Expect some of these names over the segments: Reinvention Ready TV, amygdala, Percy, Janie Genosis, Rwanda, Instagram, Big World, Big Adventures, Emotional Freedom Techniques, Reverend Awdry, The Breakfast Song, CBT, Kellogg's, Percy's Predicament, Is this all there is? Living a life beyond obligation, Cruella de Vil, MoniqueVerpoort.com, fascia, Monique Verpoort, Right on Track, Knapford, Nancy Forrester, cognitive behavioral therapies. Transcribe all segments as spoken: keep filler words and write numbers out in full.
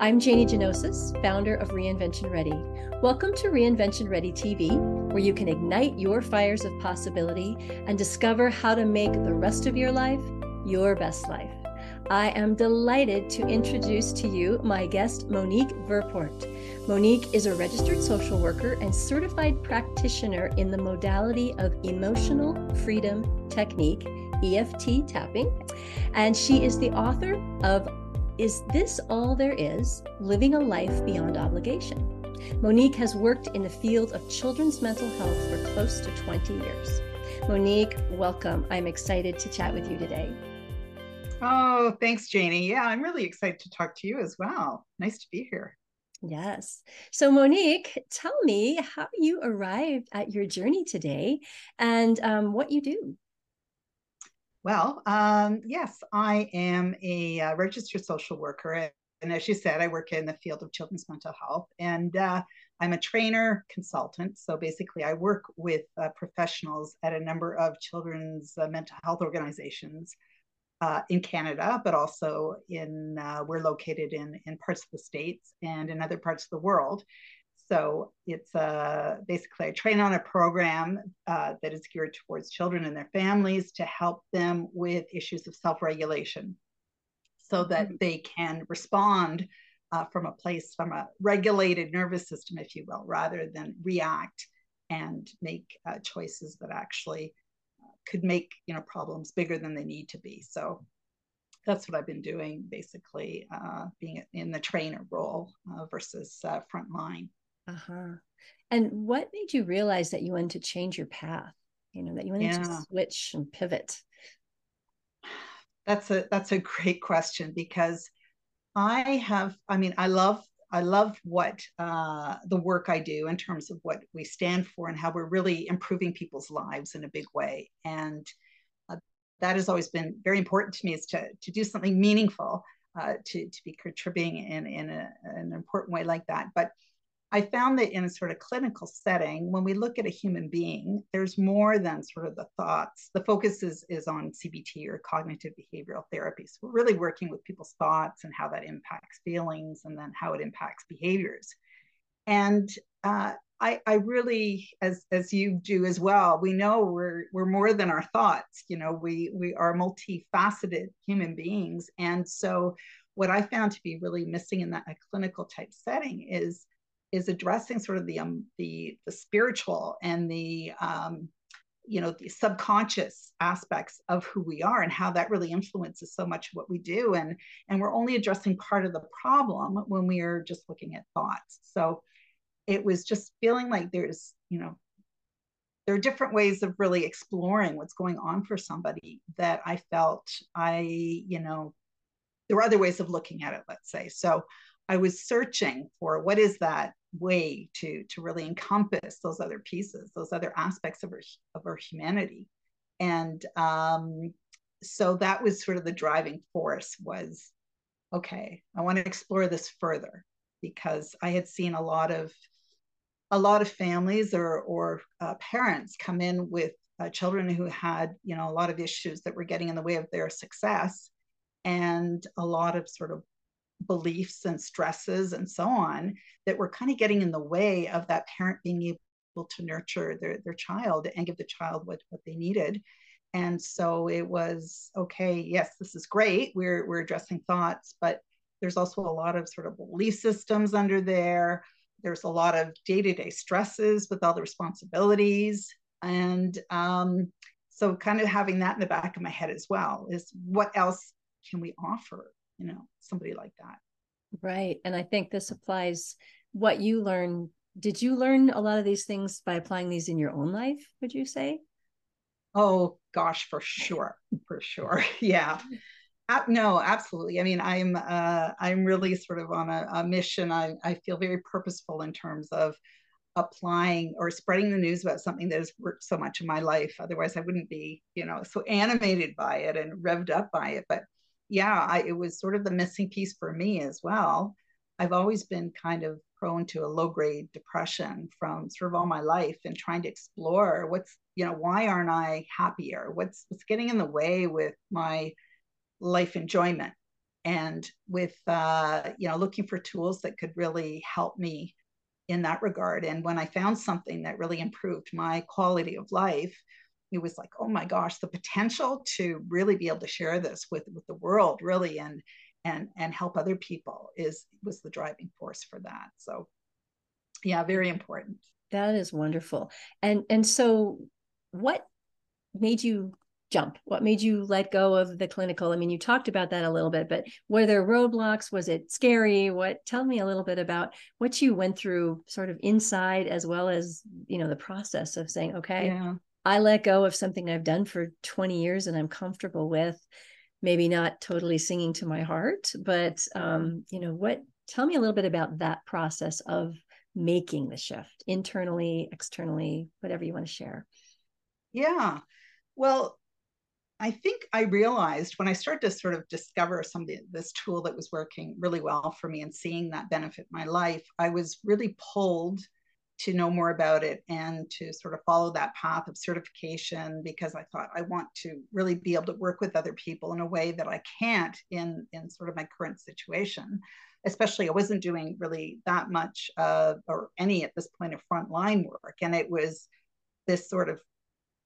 I'm Janie Genosis, founder of Reinvention Ready. Welcome to Reinvention Ready T V, where you can ignite your fires of possibility and discover how to make the rest of your life your best life. I am delighted to introduce to you my guest, Monique Verpoort. Monique is a registered social worker and certified practitioner in the modality of Emotional Freedom Technique, E F T tapping, and she is the author of Is This All There Is? Living a Life Beyond Obligation. Monique has worked in the field of children's mental health for close to twenty years. Monique, welcome. I'm excited to chat with you today. Oh, thanks, Janie. Yeah, I'm really excited to talk to you as well. Nice to be here. Yes. So Monique, tell me how you arrived at your journey today and um, what you do. Well, um, yes, I am a uh, registered social worker. And as you said, I work in the field of children's mental health, and uh, I'm a trainer consultant. So basically I work with uh, professionals at a number of children's uh, mental health organizations uh, in Canada, but also in, uh, we're located in, in parts of the States and in other parts of the world. So it's uh, basically I train on a program uh, that is geared towards children and their families to help them with issues of self-regulation so that they can respond uh, from a place, from a regulated nervous system, if you will, rather than react and make uh, choices that actually uh, could make, you know, problems bigger than they need to be. So that's what I've been doing, basically, uh, being in the trainer role uh, versus uh, frontline. Uh-huh. And what made you realize that you wanted to change your path? You know, that you wanted yeah. to switch and pivot? That's a that's a great question, because I have, I mean, I love, I love what uh, the work I do in terms of what we stand for and how we're really improving people's lives in a big way. And uh, that has always been very important to me, is to, to do something meaningful, uh, to, to be contributing in, in, a, in an important way like that. But I found that in a sort of clinical setting, when we look at a human being, there's more than sort of the thoughts. The focus is, is on C B T, or cognitive behavioral therapies. We're really working with people's thoughts and how that impacts feelings, and then how it impacts behaviors. And uh, I, I really, as as you do as well, we know we're we're more than our thoughts. You know, we we are multifaceted human beings. And so, what I found to be really missing in that a clinical type setting is. is addressing sort of the um, the the spiritual and the um, you know the subconscious aspects of who we are, and how that really influences so much of what we do. And and we're only addressing part of the problem when we are just looking at thoughts. So it was just feeling like there's you know there are different ways of really exploring what's going on for somebody, that I felt I you know there were other ways of looking at it, let's say. So I was searching for what is that way to, to really encompass those other pieces, those other aspects of our, of our humanity. And um, so that was sort of the driving force, was, okay, I want to explore this further, because I had seen a lot of, a lot of families or, or uh, parents come in with uh, children who had, you know, a lot of issues that were getting in the way of their success, and a lot of sort of beliefs and stresses and so on that were kind of getting in the way of that parent being able to nurture their, their child and give the child what, what they needed. And so it was, okay, yes, this is great. We're, we're addressing thoughts, but there's also a lot of sort of belief systems under there. There's a lot of day-to-day stresses with all the responsibilities. And um, so kind of having that in the back of my head as well, is what else can we offer? You know, somebody like that. Right. And I think this applies what you learn. Did you learn a lot of these things by applying these in your own life, would you say? Oh, gosh, for sure. For sure. Yeah. Uh, no, absolutely. I mean, I'm uh, I'm really sort of on a, a mission. I, I feel very purposeful in terms of applying or spreading the news about something that has worked so much in my life. Otherwise, I wouldn't be, you know, so animated by it and revved up by it. But yeah, I, it was sort of the missing piece for me as well. I've always been kind of prone to a low-grade depression from sort of all my life, and trying to explore what's, you know, why aren't I happier? What's, what's getting in the way with my life enjoyment? and with, uh, you know, looking for tools that could really help me in that regard. And when I found something that really improved my quality of life, it was like, oh my gosh, the potential to really be able to share this with, with the world really, and, and, and help other people is, was the driving force for that. So yeah, very important. That is wonderful. And, and so what made you jump? What made you let go of the clinical? I mean, you talked about that a little bit, but were there roadblocks? Was it scary? What, tell me a little bit about what you went through sort of inside, as well as, you know, the process of saying, okay, yeah. I let go of something I've done for twenty years and I'm comfortable with, maybe not totally singing to my heart, but, um, you know, what, tell me a little bit about that process of making the shift internally, externally, whatever you want to share. Yeah. Well, I think I realized when I started to sort of discover some of this tool that was working really well for me and seeing that benefit my life, I was really pulled to know more about it and to sort of follow that path of certification, because I thought I want to really be able to work with other people in a way that I can't in, in sort of my current situation. Especially I wasn't doing really that much of, or any at this point, of frontline work. And it was this sort of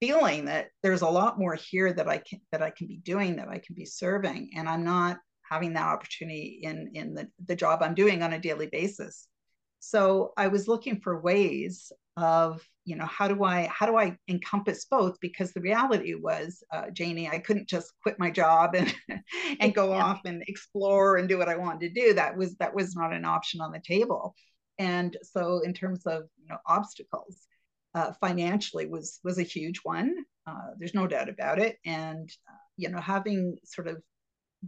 feeling that there's a lot more here that I can, that I can be doing, that I can be serving. And I'm not having that opportunity in, in the, the job I'm doing on a daily basis. So I was looking for ways of, you know, how do I, how do I encompass both? Because the reality was, uh, Janie, I couldn't just quit my job and, and go yeah. off and explore and do what I wanted to do. That was, that was not an option on the table. And so in terms of, you know, obstacles, uh, financially was, was a huge one. Uh, there's no doubt about it. And, uh, you know, having sort of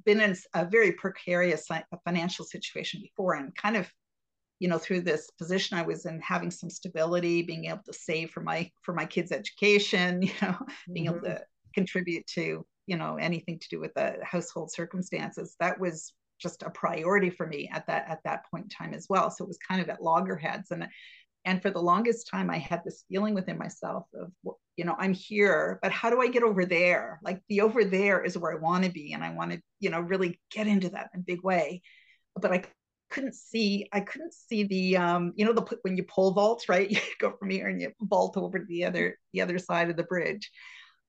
been in a very precarious financial situation before, and kind of, you know, through this position I was in, having some stability, being able to save for my, for my kids' education, you know, mm-hmm. being able to contribute to, you know, anything to do with the household circumstances, that was just a priority for me at that, at that point in time as well. So it was kind of at loggerheads. And, and for the longest time, I had this feeling within myself of, you know, I'm here, but how do I get over there? Like the over there is where I want to be. And I want to, you know, really get into that in a big way, but I couldn't see, I couldn't see the, um, you know, the, when you pole vault, right, you go from here and you vault over to the other, the other side of the bridge.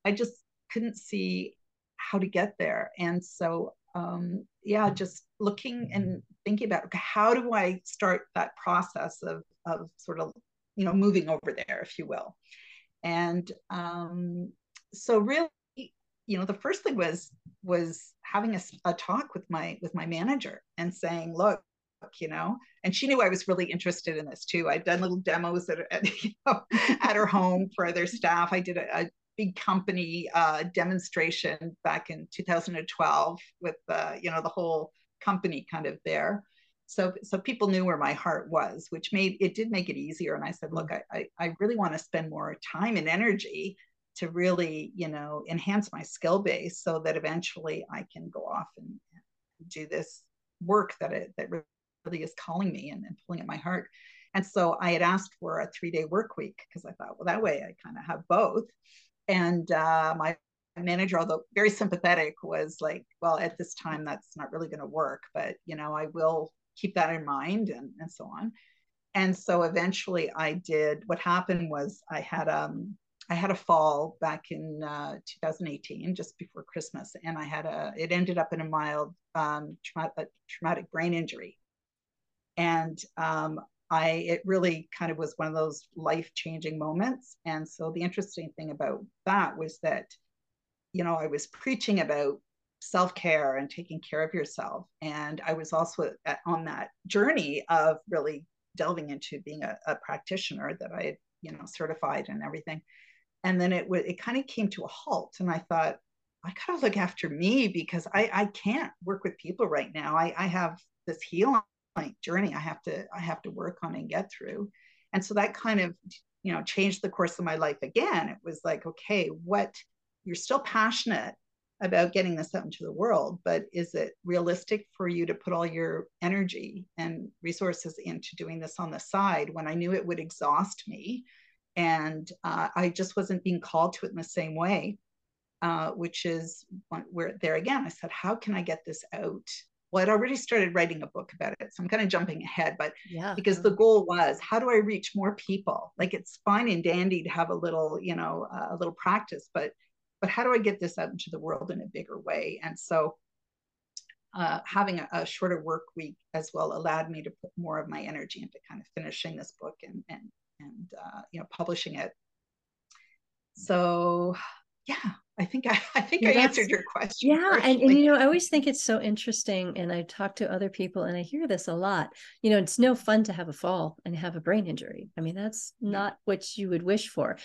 I just couldn't see how to get there. And so, um, yeah, just looking and thinking about, okay, how do I start that process of, of sort of, you know, moving over there, if you will. And, um, so really, you know, the first thing was, was having a, a talk with my, with my manager and saying, look, you know, and she knew I was really interested in this too. I'd done little demos at, at, you know, at her home for their staff. I did a, a big company uh, demonstration back in two thousand twelve with, uh, you know, the whole company kind of there. So, so people knew where my heart was, which made, it did make it easier. And I said, look, I, I, I really want to spend more time and energy to really, you know, enhance my skill base so that eventually I can go off and do this work that it, that really really is calling me and, and pulling at my heart. And so I had asked for a three-day work week because I thought, well, that way I kind of have both. And uh, my manager, although very sympathetic, was like, well, at this time, that's not really going to work, but, you know, I will keep that in mind, and, and so on. And so eventually I did, what happened was I had, um, I had a fall back in uh, two thousand eighteen, just before Christmas. And I had a, it ended up in a mild um, tra- a traumatic brain injury. And um, I, it really kind of was one of those life-changing moments. And so the interesting thing about that was that, you know, I was preaching about self-care and taking care of yourself. And I was also at, on that journey of really delving into being a, a practitioner that I had, you know, certified and everything. And then it it kind of came to a halt. And I thought, I gotta look after me, because I, I can't work with people right now. I, I have this healing journey I have to I have to work on and get through. And so that kind of, you know, changed the course of my life again. It was like, okay, what, you're still passionate about getting this out into the world, but is it realistic for you to put all your energy and resources into doing this on the side, when I knew it would exhaust me? And uh, I just wasn't being called to it in the same way, uh, which is where there again, I said, how can I get this out Well, I'd already started writing a book about it, so I'm kind of jumping ahead, but yeah, because the goal was, how do I reach more people? Like, it's fine and dandy to have a little, you know, uh, a little practice, but, but how do I get this out into the world in a bigger way? And so uh, having a, a shorter work week as well allowed me to put more of my energy into kind of finishing this book and, and, and uh, you know, publishing it. So yeah, I think I, I think yeah, I answered your question. Yeah. And, and, you know, I always think it's so interesting, and I talk to other people and I hear this a lot, you know, it's no fun to have a fall and have a brain injury. I mean, that's not what you would wish for,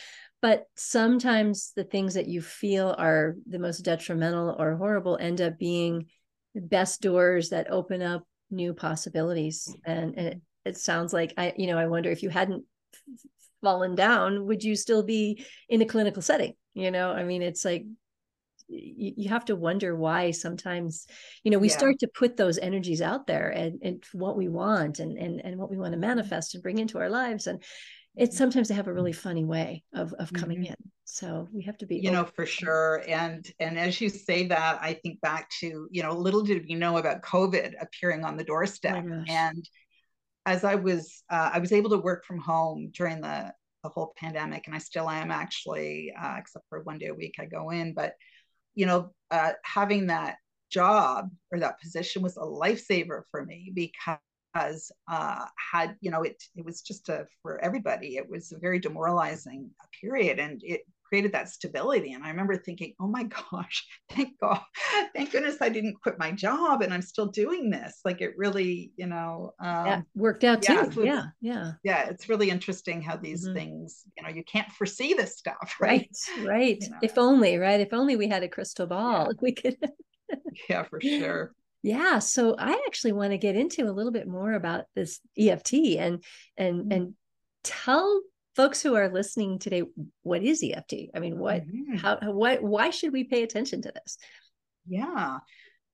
but sometimes the things that you feel are the most detrimental or horrible end up being the best doors that open up new possibilities. And, and it, it sounds like, I, you know, I wonder if you hadn't fallen down, would you still be in a clinical setting? You know, I mean, it's like, you, you have to wonder why sometimes, you know, we yeah. start to put those energies out there and, and what we want and, and, and what we want to manifest and bring into our lives. And it's sometimes they have a really funny way of, of coming mm-hmm. in. So we have to be, you know, for sure. And, and as you say that, I think back to, you know, little did we know about COVID appearing on the doorstep. Oh, and as I was, uh, I was able to work from home during the the whole pandemic, and I still am actually, uh, except for one day a week I go in, but, you know, uh, having that job or that position was a lifesaver for me because uh, had, you know, it, it was just a, for everybody, it was a very demoralizing period, and it created that stability. And I remember thinking, oh my gosh, thank God, thank goodness I didn't quit my job and I'm still doing this. Like, it really, you know, um, yeah, worked out yeah, too. So yeah. Yeah. Yeah. It's really interesting how these mm-hmm. things, you know, you can't foresee this stuff. Right. Right. right. You know? If only, right. If only we had a crystal ball, yeah. we could. Yeah, for sure. Yeah. So I actually want to get into a little bit more about this E F T and, and, mm-hmm. and tell folks who are listening today, what is E F T? I mean, what, mm-hmm. how, what, why should we pay attention to this? Yeah,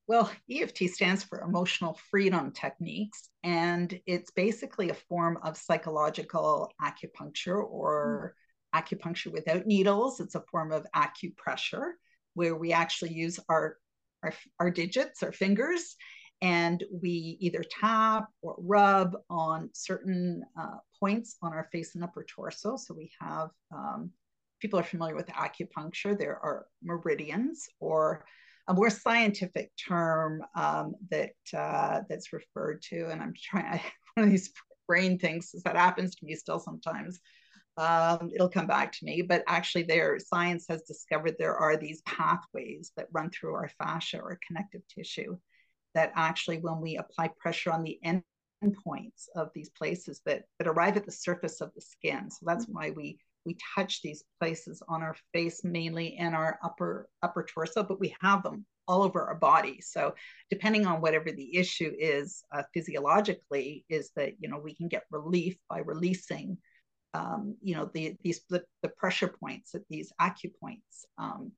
well, E F T stands for Emotional Freedom Techniques, and it's basically a form of psychological acupuncture or mm-hmm. acupuncture without needles. It's a form of acupressure where we actually use our, our, our digits, our fingers, and we either tap or rub on certain uh, points on our face and upper torso. So we have, um, people are familiar with acupuncture, there are meridians, or a more scientific term um, that uh, that's referred to. And I'm trying, I, one of these brain things is that happens to me still sometimes. Um, it'll come back to me, but actually there, science has discovered there are these pathways that run through our fascia or connective tissue that actually, when we apply pressure on the end points of these places that, that arrive at the surface of the skin. So that's why we, we touch these places on our face mainly and our upper, upper torso, but we have them all over our body. So depending on whatever the issue is uh, physiologically is that, you know, we can get relief by releasing, um, you know, the, these, the, the pressure points at these acupoints. Um,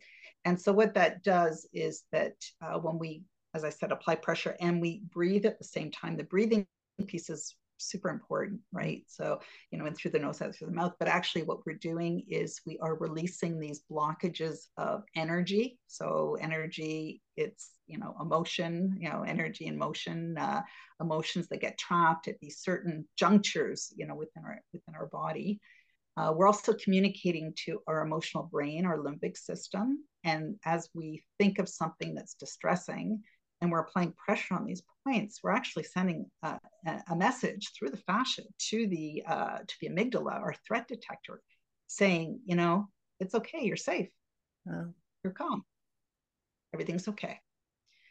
and so what that does is that uh, when we, as I said, apply pressure and we breathe at the same time, the breathing piece is super important, right? So, you know, in through the nose, out through the mouth, but actually what we're doing is we are releasing these blockages of energy. So energy, it's, you know, emotion, you know, energy and motion, uh, emotions that get trapped at these certain junctures, you know, within our, within our body. Uh, we're also communicating to our emotional brain, our limbic system. And as we think of something that's distressing, and we're applying pressure on these points, we're actually sending uh, a message through the fascia to the uh, to the amygdala, our threat detector, saying, you know, it's okay, you're safe, oh. you're calm, everything's okay.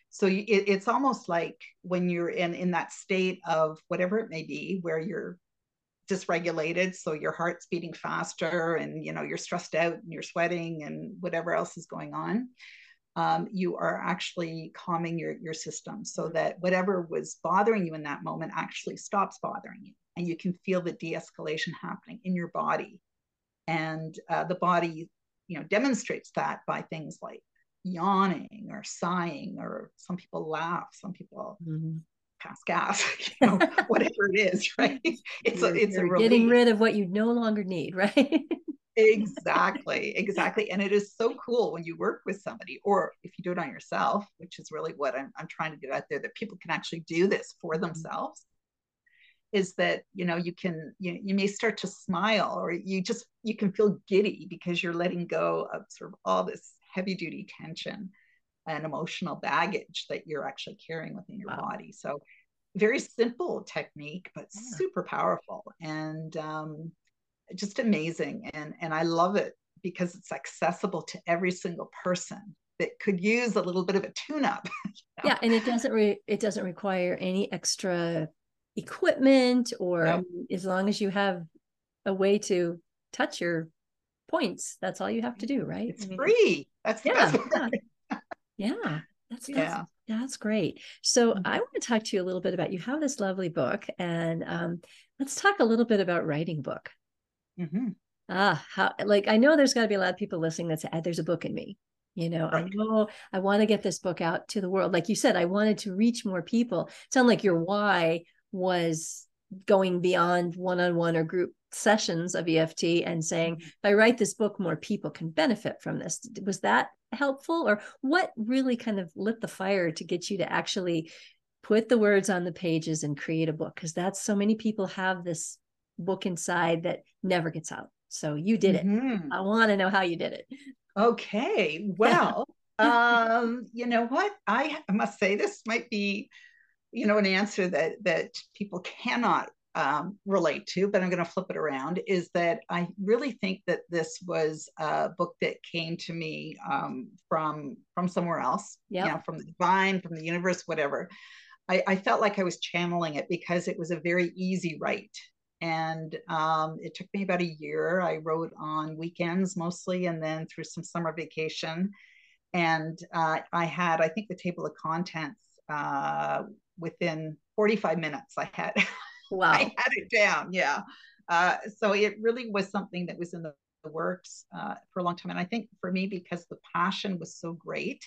So it, it's almost like when you're in in that state of whatever it may be, where you're dysregulated, so your heart's beating faster, and you know you're stressed out, and you're sweating, and whatever else is going on. Um, you are actually calming your, your system so that whatever was bothering you in that moment actually stops bothering you. And you can feel the de-escalation happening in your body. And uh, the body, you know, demonstrates that by things like yawning or sighing, or some people laugh, some people mm-hmm. pass gas, you know, whatever it is, right? It's, you're, a, it's you're a relief. Getting rid of what you no longer need, right? Exactly, exactly. And it is so cool when you work with somebody, or if you do it on yourself, which is really what I'm, I'm trying to get out there, that people can actually do this for themselves, is that, you know, you can, you, you may start to smile, or you just, you can feel giddy because you're letting go of sort of all this heavy duty tension and emotional baggage that you're actually carrying within your wow. body. So very simple technique, but yeah. super powerful. And, um, just amazing. And, and I love it because it's accessible to every single person that could use a little bit of a tune up. You know? Yeah. And it doesn't, re it doesn't require any extra equipment, or no. as long as you have a way to touch your points, that's all you have to do. Right. It's I mean, free. That's yeah. Yeah. yeah. That's, that's, yeah. that's great. So mm-hmm. I want to talk to you a little bit about, you have this lovely book, and um, let's talk a little bit about writing book. Mm-hmm. Ah, how, like, I know there's got to be a lot of people listening that say, there's a book in me, you know, right. I know I want to get this book out to the world. Like you said, I wanted to reach more people. It sounded like your why was going beyond one-on-one or group sessions of E F T and saying, if I write this book, more people can benefit from this. Was that helpful? Or what really kind of lit the fire to get you to actually put the words on the pages and create a book? Because that's, so many people have this book inside that never gets out. So you did it. Mm-hmm. I want to know how you did it. Okay. Well, um, you know what? I must say this might be, you know, an answer that, that people cannot um, relate to, but I'm going to flip it around, is that I really think that this was a book that came to me um, from, from somewhere else, yep. you know, from the divine, from the universe, whatever. I, I felt like I was channeling it because it was a very easy write. And um, it took me about a year. I wrote on weekends mostly, and then through some summer vacation. And uh, I had, I think, the table of contents uh, within forty-five minutes. I had, wow. I had it down. Yeah. Uh, so it really was something that was in the, the works uh, for a long time. And I think for me, because the passion was so great,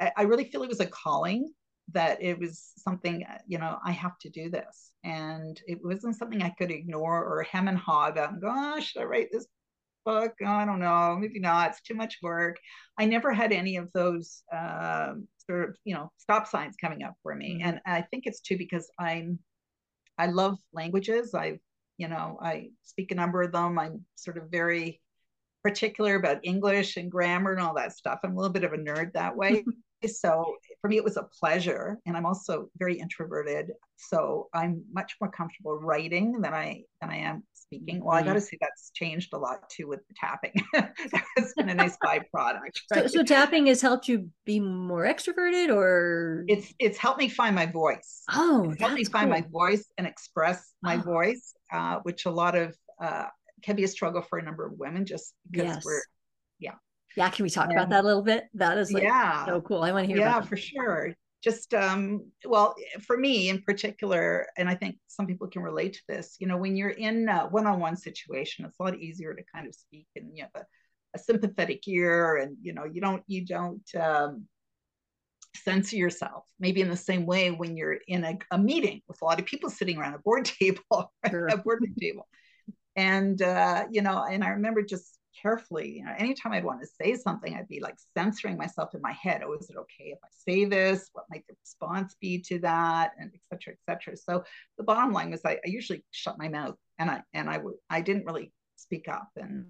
I, I really feel it was a calling. That it was something, you know, I have to do this. And it wasn't something I could ignore or hem and haw about and go, oh, should I write this book? Oh, I don't know, maybe not, it's too much work. I never had any of those um, sort of, you know, stop signs coming up for me. Mm-hmm. And I think it's too because I'm, I love languages. I, you know, I speak a number of them. I'm sort of very particular about English and grammar and all that stuff. I'm a little bit of a nerd that way. So for me, it was a pleasure. And I'm also very introverted. So I'm much more comfortable writing than I than I am speaking. Well, mm-hmm. I got to say that's changed a lot too with the tapping. That's been a nice byproduct. Right? So, so tapping has helped you be more extroverted, or? It's it's helped me find my voice. Oh, it's helped me find cool. my voice and express my oh. voice, uh, which a lot of, uh, can be a struggle for a number of women just because yes. we're, yeah. Yeah. Can we talk um, about that a little bit? That is like yeah, so cool. I want to hear yeah, about that. Yeah, for sure. Just, um, well, for me in particular, and I think some people can relate to this, you know, when you're in a one-on-one situation, it's a lot easier to kind of speak, and you have a, a sympathetic ear, and, you know, you don't, you don't um, censor yourself maybe in the same way when you're in a, a meeting with a lot of people sitting around a board table, right? Sure. a board table. And, uh, you know, and I remember just, carefully, you know, anytime I'd want to say something, I'd be like censoring myself in my head. Oh, is it okay if I say this? What might the response be to that? And et cetera, et cetera. So the bottom line was I, I usually shut my mouth, and I and I would I didn't really speak up. And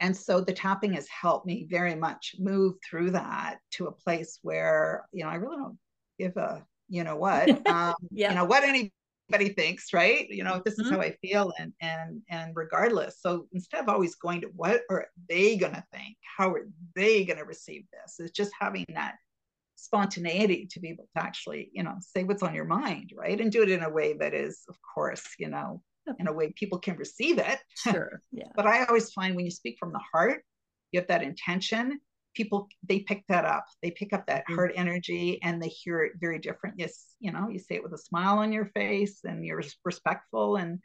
and so the tapping has helped me very much move through that to a place where, you know, I really don't give a, you know what, um, yeah. you know what any Everybody thinks, right? You know, this is mm-hmm. how I feel, and and and regardless. So instead of always going to what are they going to think, how are they going to receive this, it's just having that spontaneity to be able to actually, you know, say what's on your mind, right? And do it in a way that is, of course, you know, in a way people can receive it. Sure. Yeah. But I always find when you speak from the heart, you have that intention. People, they pick that up. They pick up that heart energy, and they hear it very different. Yes, you know, you say it with a smile on your face, and you're respectful. And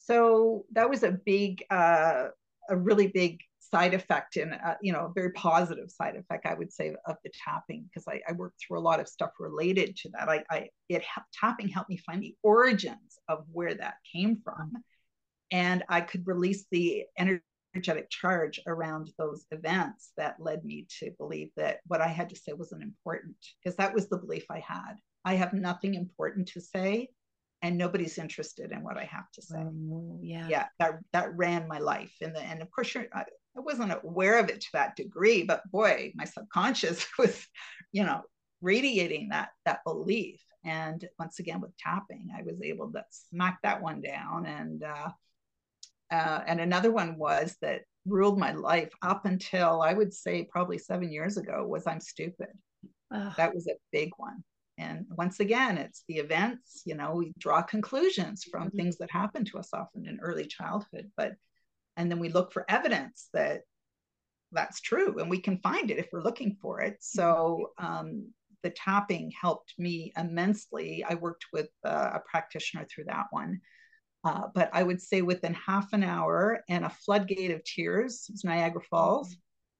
so that was a big, uh, a really big side effect, and, uh, you know, a very positive side effect, I would say, of the tapping, because I, I worked through a lot of stuff related to that. I, I it tapping helped me find the origins of where that came from. And I could release the energy energetic charge around those events that led me to believe that what I had to say wasn't important, because that was the belief I had. I have nothing important to say, and nobody's interested in what I have to say. Um, yeah, yeah, that that ran my life, and the and of course you're, I, I wasn't aware of it to that degree, but boy, my subconscious was, you know, radiating that that belief. And once again, with tapping, I was able to smack that one down. And uh, uh, and another one was that ruled my life up until I would say probably seven years ago was I'm stupid. Ugh. That was a big one. And once again, it's the events, you know, we draw conclusions from mm-hmm. things that happen to us often in early childhood, but, and then we look for evidence that that's true, and we can find it if we're looking for it. So um, the tapping helped me immensely. I worked with uh, a practitioner through that one, uh, but I would say within half an hour and a floodgate of tears, it was Niagara Falls,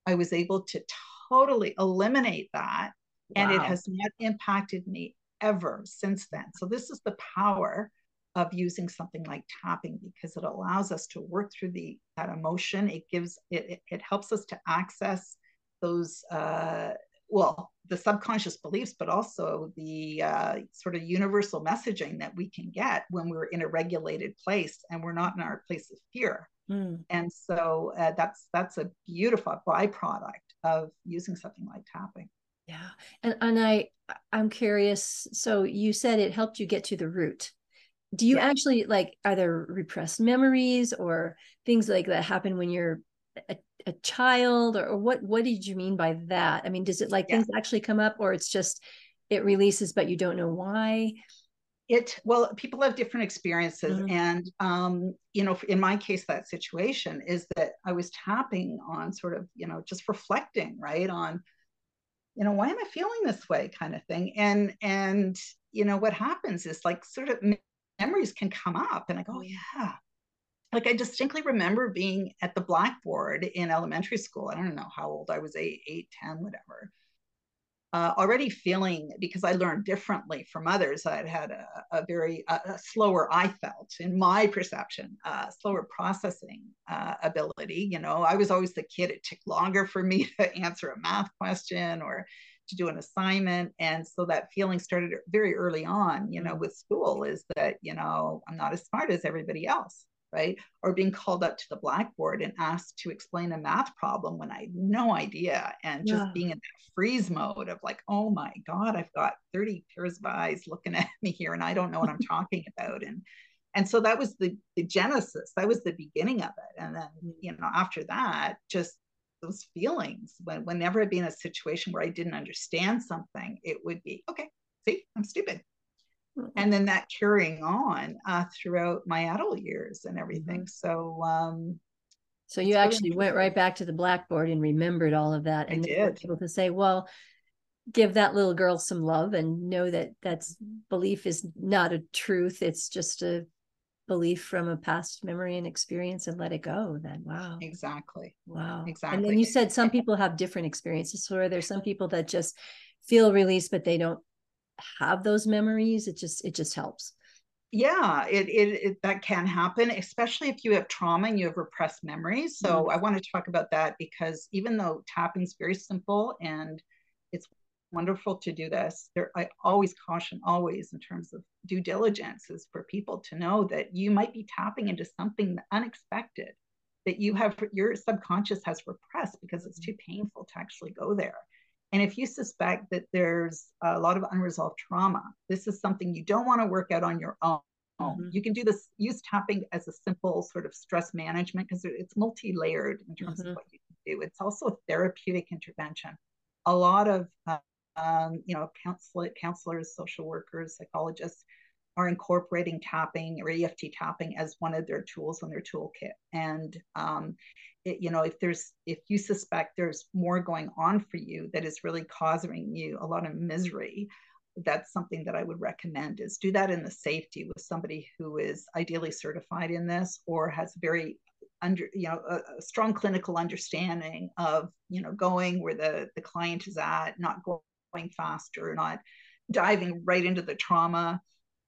I was able to totally eliminate that. Wow. And it has not impacted me ever since then. So this is the power of using something like tapping, because it allows us to work through the that emotion. It gives it it, it helps us to access those uh, well, the subconscious beliefs, but also the uh, sort of universal messaging that we can get when we're in a regulated place and we're not in our place of fear. Mm. And so uh, that's that's a beautiful byproduct of using something like tapping. Yeah. And, and I, I'm curious. So you said it helped you get to the root. Do you yeah. actually like either repressed memories or things like that happen when you're a, a child, or, or what, what did you mean by that? I mean, does it like yeah. things actually come up, or it's just, it releases, but you don't know why? It, well, people have different experiences. Mm-hmm. And, um, you know, in my case, that situation is that I was tapping on sort of, you know, just reflecting right on, you know, why am I feeling this way kind of thing? And, and, you know, what happens is like sort of memories can come up, and I go, oh, yeah. Like I distinctly remember being at the blackboard in elementary school. I don't know how old I was, eight, eight, ten, whatever. Uh, already feeling, because I learned differently from others. I'd had a, a very a, a slower, I felt in my perception, uh, slower processing uh, ability. You know, I was always the kid, it took longer for me to answer a math question or to do an assignment. And so that feeling started very early on, you know, with school, is that, you know, I'm not as smart as everybody else, right? Or being called up to the blackboard and asked to explain a math problem when I had no idea, and just yeah. being in that freeze mode of like, oh my God, I've got thirty pairs of eyes looking at me here, and I don't know what I'm talking about. And and so that was the, the genesis, that was the beginning of it. And then, you know, after that, just those feelings, when, whenever I'd be in a situation where I didn't understand something, it would be, okay, see, I'm stupid. And then that carrying on uh, throughout my adult years and everything. So, um, so you actually really went right back to the blackboard and remembered all of that, and were able to say, "Well, give that little girl some love, and know that that's belief is not a truth; it's just a belief from a past memory and experience, and let it go." Then, wow, exactly, wow, exactly. And then you said some people have different experiences. So, are there some people that just feel released, but they don't have those memories? It just, it just helps. Yeah, it, it, it, that can happen, especially if you have trauma and you have repressed memories. So mm-hmm. I want to talk about that, because even though tapping is very simple and it's wonderful to do this, there, I always caution always in terms of due diligence is for people to know that you might be tapping into something unexpected that you have, your subconscious has repressed because it's too painful to actually go there. And if you suspect that there's a lot of unresolved trauma, this is something you don't want to work out on your own. Mm-hmm. You can do this, use tapping as a simple sort of stress management, because it's multi-layered in terms mm-hmm. of what you can do. It's also a therapeutic intervention. A lot of, uh, um, you know, counsel, counselors, social workers, psychologists are incorporating tapping or E F T tapping as one of their tools in their toolkit. And, um, it, you know, if there's, if you suspect there's more going on for you that is really causing you a lot of misery, that's something that I would recommend, is do that in the safety with somebody who is ideally certified in this, or has very under, you know, a, a strong clinical understanding of, you know, going where the, the client is at, not going faster, not diving right into the trauma.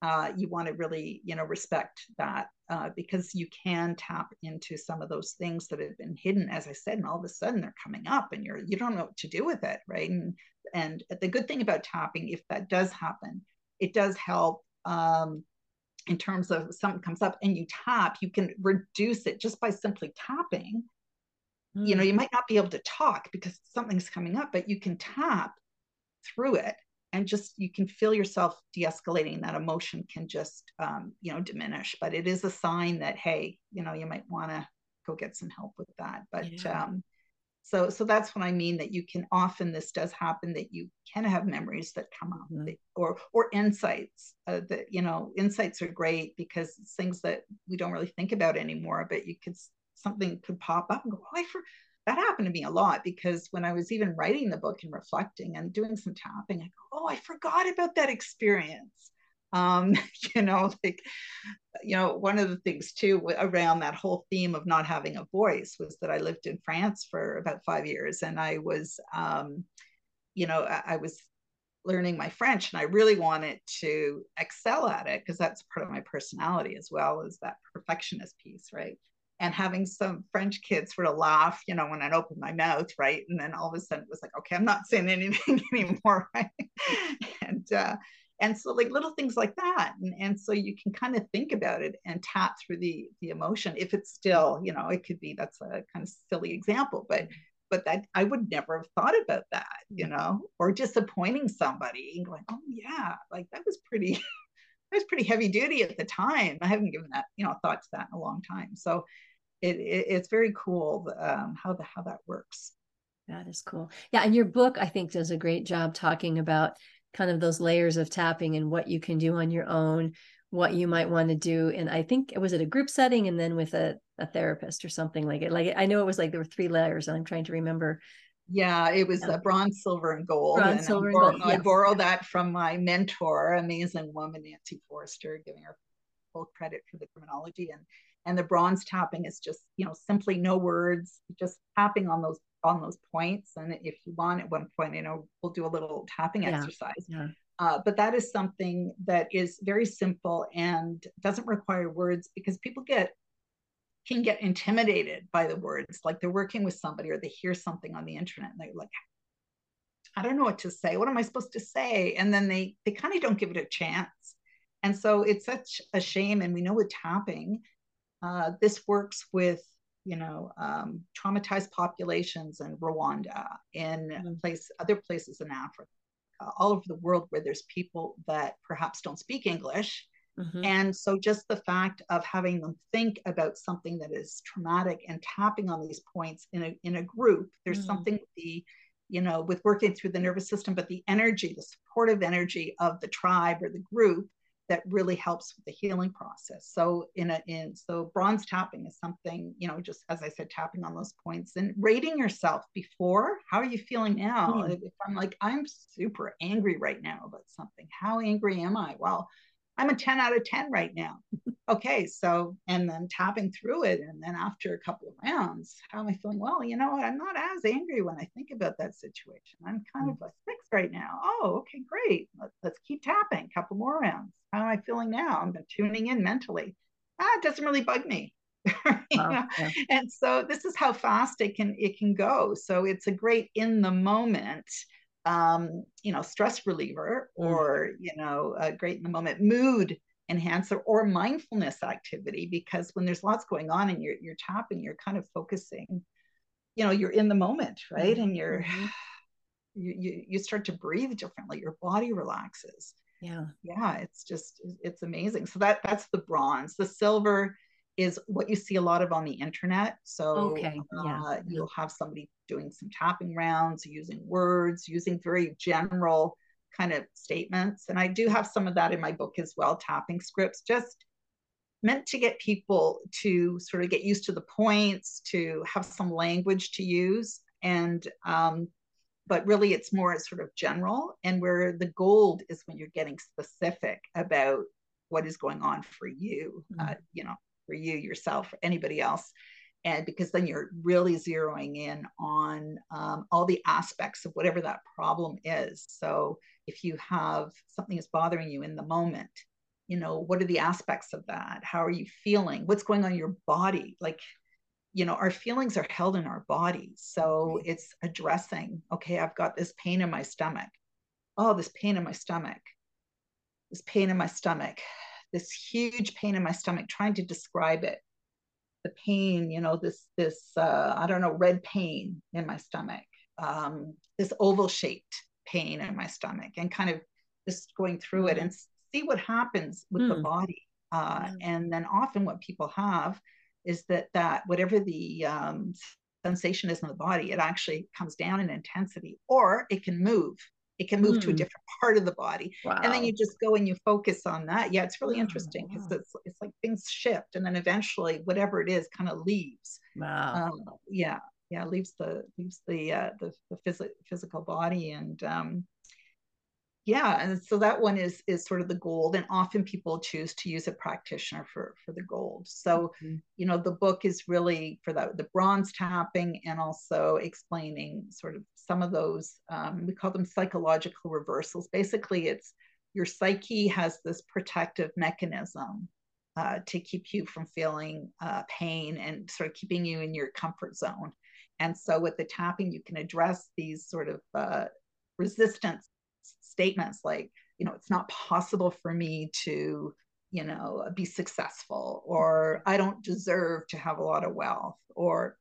uh, you want to really, you know, respect that, uh, because you can tap into some of those things that have been hidden, as I said, and all of a sudden they're coming up and you're, you don't know what to do with it. Right. And, and the good thing about tapping, if that does happen, it does help, um, in terms of something comes up and you tap, you can reduce it just by simply tapping. Mm. You know, you might not be able to talk because something's coming up, but you can tap through it and just, you can feel yourself de-escalating. That emotion can just, um, you know, diminish, but it is a sign that, hey, you know, you might want to go get some help with that. But yeah. um, so, so that's what I mean, that you can often, this does happen, that you can have memories that come up, mm-hmm. that, or, or insights uh, that, you know, insights are great because it's things that we don't really think about anymore, but you could, something could pop up and go, oh, I for that happened to me a lot, because when I was even writing the book and reflecting and doing some tapping, I go, oh, I forgot about that experience. Um, you know, like, you know, one of the things too around that whole theme of not having a voice was that I lived in France for about five years and I was, um, you know, I, I was learning my French and I really wanted to excel at it because that's part of my personality as well as that perfectionist piece, right? And having some French kids sort of laugh, you know, when I'd open my mouth, right? And then all of a sudden it was like, okay, I'm not saying anything anymore, right? And, uh, and so like little things like that. And, and so you can kind of think about it and tap through the, the emotion. If it's still, you know, it could be, that's a kind of silly example, but, but that I would never have thought about that, you know, or disappointing somebody and going, oh yeah, like that was pretty, it was pretty heavy duty at the time. I haven't given that, you know, thought to that in a long time. So it, it it's very cool um, how the, how that works. That is cool. Yeah. And your book, I think, does a great job talking about kind of those layers of tapping and what you can do on your own, what you might want to do. And I think, was it a group setting and then with a, a therapist or something like it? Like, I know it was like, there were three layers and I'm trying to remember. Yeah, it was yeah. bronze, silver, and gold. Bronze, and silver, I, borrow, and gold. Yes. I borrowed that from my mentor, amazing woman, Nancy Forrester, giving her full credit for the terminology. And and the bronze tapping is just, you know, simply no words, just tapping on those on those points. And if you want, at one point, you know, we'll do a little tapping yeah. exercise. Yeah. Uh, but that is something that is very simple and doesn't require words because people get can get intimidated by the words. Like they're working with somebody or they hear something on the internet and they're like, I don't know what to say. What am I supposed to say? And then they, they kind of don't give it a chance. And so it's such a shame. And we know with tapping, uh, this works with, you know, um, traumatized populations in Rwanda, in mm-hmm. place, other places in Africa, uh, all over the world where there's people that perhaps don't speak English. Mm-hmm. And so just the fact of having them think about something that is traumatic and tapping on these points in a, in a group, there's mm-hmm. something with the, you know, with working through the nervous system, but the energy, the supportive energy of the tribe or the group that really helps with the healing process. So in a, in, so bronze tapping is something, you know, just as I said, tapping on those points and rating yourself before, how are you feeling now? Mm-hmm. If I'm like, I'm super angry right now about something, how angry am I? Well, I'm a ten out of ten right now. Okay. So, and then tapping through it. And then after a couple of rounds, how am I feeling? Well, you know what? I'm not as angry when I think about that situation. I'm kind mm-hmm. of a six right now. Oh, okay, great. Let's, let's keep tapping a couple more rounds. How am I feeling now? I'm tuning in mentally. Ah, it doesn't really bug me. Wow, yeah. And so this is how fast it can, it can go. So it's a great in the moment, um, you know, stress reliever or, you know, a great in the moment mood enhancer or mindfulness activity, because when there's lots going on and you're, you're tapping, you're kind of focusing, you know, you're in the moment, right. And you're, mm-hmm. you, you, you start to breathe differently. Your body relaxes. Yeah. Yeah. It's just, it's amazing. So that, that's the bronze. The silver is what you see a lot of on the internet. So okay, yeah. uh, you'll have somebody doing some tapping rounds, using words, using very general kind of statements. And I do have some of that in my book as well, tapping scripts, just meant to get people to sort of get used to the points, to have some language to use. And, um, but really it's more sort of general, and where the gold is when you're getting specific about what is going on for you, mm-hmm. uh, you know, for you, yourself, or anybody else. And because then you're really zeroing in on um, all the aspects of whatever that problem is. So if you have something that's bothering you in the moment, you know, what are the aspects of that? How are you feeling? What's going on in your body? Like, you know, our feelings are held in our bodies. So it's addressing, okay, I've got this pain in my stomach. Oh, this pain in my stomach, this pain in my stomach, this huge pain in my stomach, trying to describe it. The pain, you know, this, this, uh, I don't know, red pain in my stomach, um, this oval shaped pain in my stomach, and kind of just going through it and see what happens with mm. the body. Uh, mm. And then often what people have is that, that whatever the um, sensation is in the body, it actually comes down in intensity, or it can move. It can move mm. to a different part of the body. Wow. And then you just go and you focus on that. Yeah, it's really interesting because wow. it's, it's like things shift, and then eventually whatever it is kind of leaves. Wow. Um, yeah, yeah, leaves the leaves the uh, the, the phys physical body, and um, yeah, and so that one is is sort of the gold, and often people choose to use a practitioner for for the gold. So mm-hmm. you know, the book is really for that, the bronze tapping, and also explaining sort of some of those, um, we call them psychological reversals. Basically, it's your psyche has this protective mechanism uh, to keep you from feeling uh, pain and sort of keeping you in your comfort zone. And so with the tapping, you can address these sort of uh, resistance statements, like, you know, it's not possible for me to, you know, be successful, or I don't deserve to have a lot of wealth, or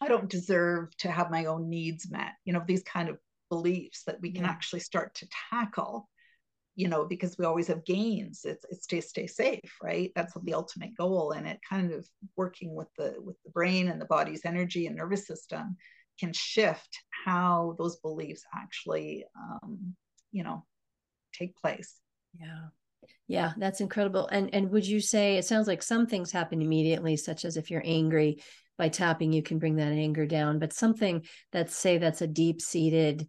I don't deserve to have my own needs met. You know, these kind of beliefs that we can yeah. actually start to tackle, you know, because we always have gains. It's, it's to stay safe, right? That's the ultimate goal. And it kind of working with the, with the brain and the body's energy and nervous system can shift how those beliefs actually, um, you know, take place. Yeah. Yeah, that's incredible. And, and would you say, it sounds like some things happen immediately, such as if you're angry, by tapping, you can bring that anger down, but something that's, say, that's a deep seated,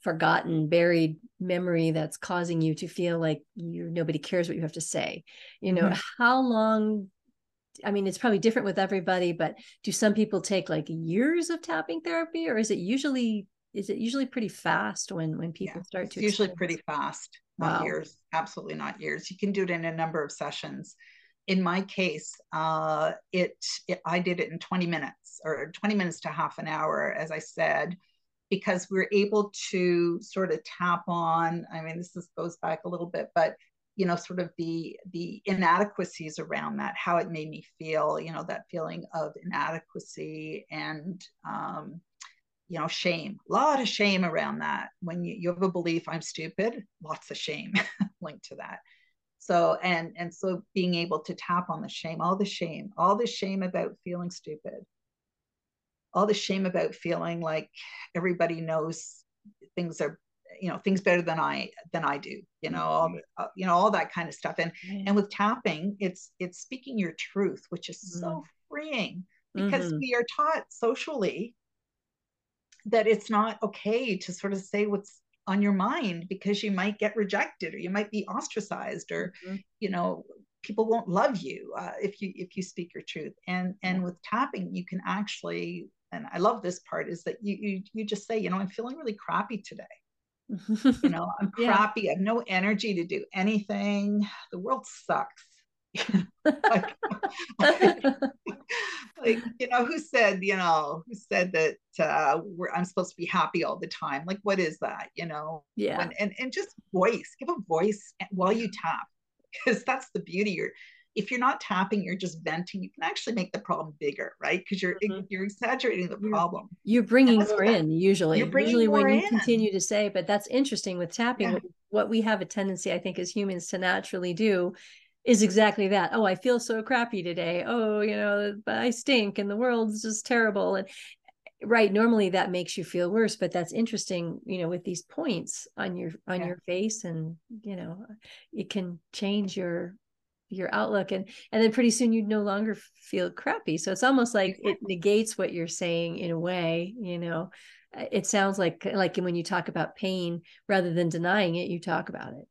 forgotten, buried memory that's causing you to feel like you, nobody cares what you have to say, you know, mm-hmm. how long, I mean, it's probably different with everybody, but do some people take like years of tapping therapy, or is it usually, is it usually pretty fast when, when people yeah, start to it's usually pretty fast, not wow. years, absolutely not years. You can do it in a number of sessions. In my case, uh, it, it I did it in twenty minutes, or twenty minutes to half an hour, as I said, because we were able to sort of tap on, I mean, this is, goes back a little bit, but, you know, sort of the, the inadequacies around that, how it made me feel, you know, that feeling of inadequacy and, um, you know, shame, a lot of shame around that. When you, you have a belief, I'm stupid, lots of shame linked to that. So, and, and so being able to tap on the shame, all the shame, all the shame about feeling stupid, all the shame about feeling like everybody knows things are, you know, things better than I, than I do, you know, all, uh, you know, all that kind of stuff. And, mm-hmm. and with tapping, it's, it's speaking your truth, which is mm-hmm. so freeing, because mm-hmm. we are taught socially that it's not okay to sort of say what's on your mind, because you might get rejected, or you might be ostracized, or mm-hmm. you know, people won't love you uh, if you if you speak your truth. And and mm-hmm. with tapping, you can actually, and I love this part, is that you you, you just say, you know, I'm feeling really crappy today. You know, I'm crappy. Yeah. I have no energy to do anything. The world sucks. like, like, like, you know, who said, you know, who said that uh, we're, I'm supposed to be happy all the time? Like, what is that, you know? Yeah. When, and, and just voice, give a voice while you tap, because that's the beauty. You're, if you're not tapping, you're just venting. You can actually make the problem bigger, right? Because you're, mm-hmm. you're exaggerating the problem. You're bringing more in, usually. You're bringing usually more when you in. Continue to say, but that's interesting with tapping. Yeah. What we have a tendency, I think, as humans to naturally do is exactly that. Oh, I feel so crappy today. Oh, you know, I stink and the world's just terrible. And right. Normally that makes you feel worse, but that's interesting, you know, with these points on your, on yeah. your face, and, you know, it can change your, your outlook, and, and then pretty soon you'd no longer feel crappy. So it's almost like it negates what you're saying in a way, you know, it sounds like, like when you talk about pain, rather than denying it, you talk about it.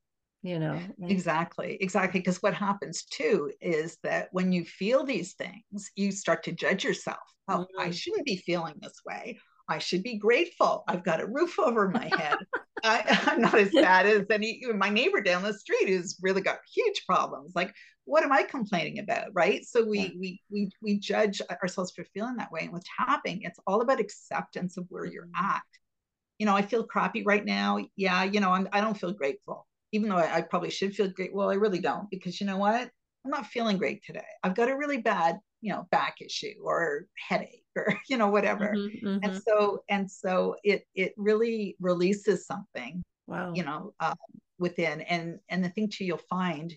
You know, right? Exactly, exactly. Because what happens too is that when you feel these things, you start to judge yourself. Oh, mm-hmm. I shouldn't be feeling this way. I should be grateful. I've got a roof over my head. I, I'm not as bad as any, my neighbor down the street who's really got huge problems. Like, what am I complaining about, right? So we, yeah. we, we, we judge ourselves for feeling that way. And with tapping, it's all about acceptance of where you're at. You know, I feel crappy right now. Yeah. You know, I'm, I don't feel grateful, even though I, I probably should feel great. Well, I really don't, because you know what? I'm not feeling great today. I've got a really bad, you know, back issue or headache or, you know, whatever. Mm-hmm, mm-hmm. And so, and so it, it really releases something, wow. you know, um, within. And, and the thing too, you'll find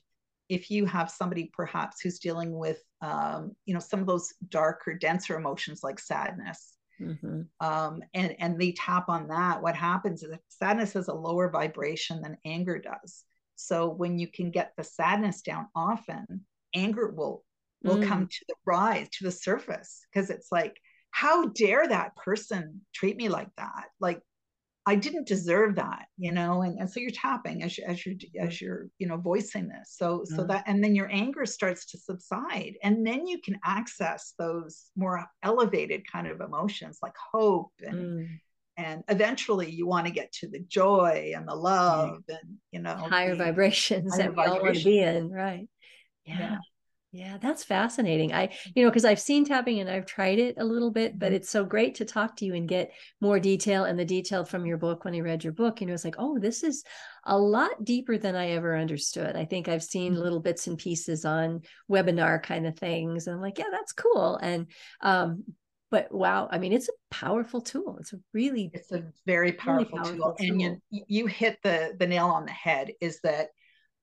if you have somebody perhaps who's dealing with, um, you know, some of those darker, denser emotions like sadness, mm-hmm. um, and, and they tap on that, what happens is that sadness has a lower vibration than anger does. So when you can get the sadness down, often anger will, will mm. come to the rise, to the surface. Cause it's like, how dare that person treat me like that? Like, I didn't deserve that, you know? And, and so you're tapping as you, as you're, as you're, you know, voicing this. So, mm. so that, and then your anger starts to subside, and then you can access those more elevated kind of emotions like hope and, mm. and eventually you want to get to the joy and the love and, you know, higher the, vibrations higher that we vibrations. all want to be in. Right. Yeah. yeah. Yeah. That's fascinating. I, you know, cause I've seen tapping and I've tried it a little bit, but it's so great to talk to you and get more detail, and the detail from your book. When I read your book, you know, it's like, oh, this is a lot deeper than I ever understood. I think I've seen little bits and pieces on webinar kind of things. And I'm like, yeah, that's cool. And, um, but wow, I mean, it's a powerful tool. It's a really, it's a very powerful, really powerful tool. tool. And you, you hit the the nail on the head, is that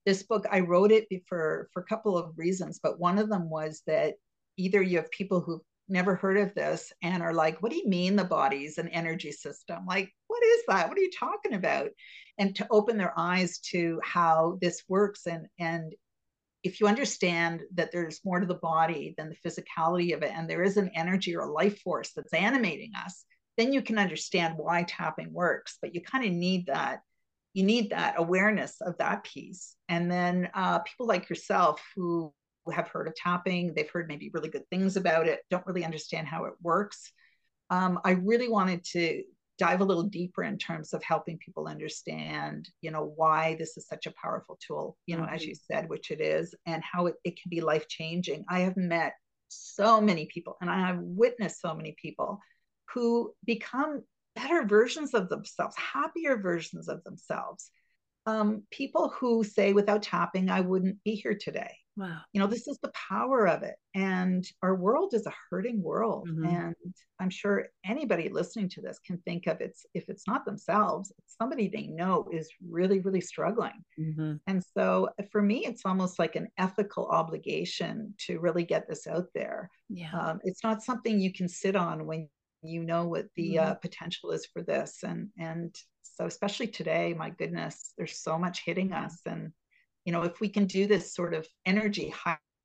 this book, I wrote it for, for a couple of reasons, but one of them was that either you have people who've never heard of this and are like, what do you mean the body's an energy system? Like, what is that? What are you talking about? And to open their eyes to how this works. And, and if you understand that there's more to the body than the physicality of it, and there is an energy or a life force that's animating us, then you can understand why tapping works. But you kind of need that. You need that awareness of that piece. And then uh, people like yourself who have heard of tapping, they've heard maybe really good things about it, don't really understand how it works. Um, I really wanted to dive a little deeper in terms of helping people understand, you know, why this is such a powerful tool, you know, mm-hmm. as you said, which it is, and how it, it can be life-changing. I have met so many people, and I have witnessed so many people who become better versions of themselves, happier versions of themselves. Um, people who say, without tapping, I wouldn't be here today. Wow. You know, this is the power of it. And our world is a hurting world. Mm-hmm. And I'm sure anybody listening to this can think of it's, if it's not themselves, it's somebody they know is really, really struggling. Mm-hmm. And so for me, it's almost like an ethical obligation to really get this out there. Yeah. Um, it's not something you can sit on when you know what the uh, potential is for this. And, and so especially today, my goodness, there's so much hitting us. And, you know, if we can do this sort of energy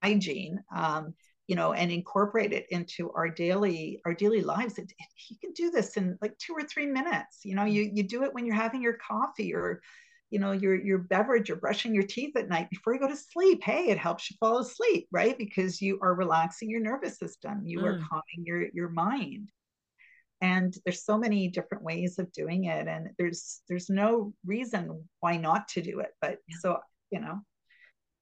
hygiene, um, you know, and incorporate it into our daily, our daily lives, it, it, you can do this in like two or three minutes. You know, you, you do it when you're having your coffee or, you know, your, your beverage or brushing your teeth at night before you go to sleep. Hey, it helps you fall asleep, right? Because you are relaxing your nervous system. You mm. are calming your, your mind. And there's so many different ways of doing it. And there's, there's no reason why not to do it, but yeah. so, you know,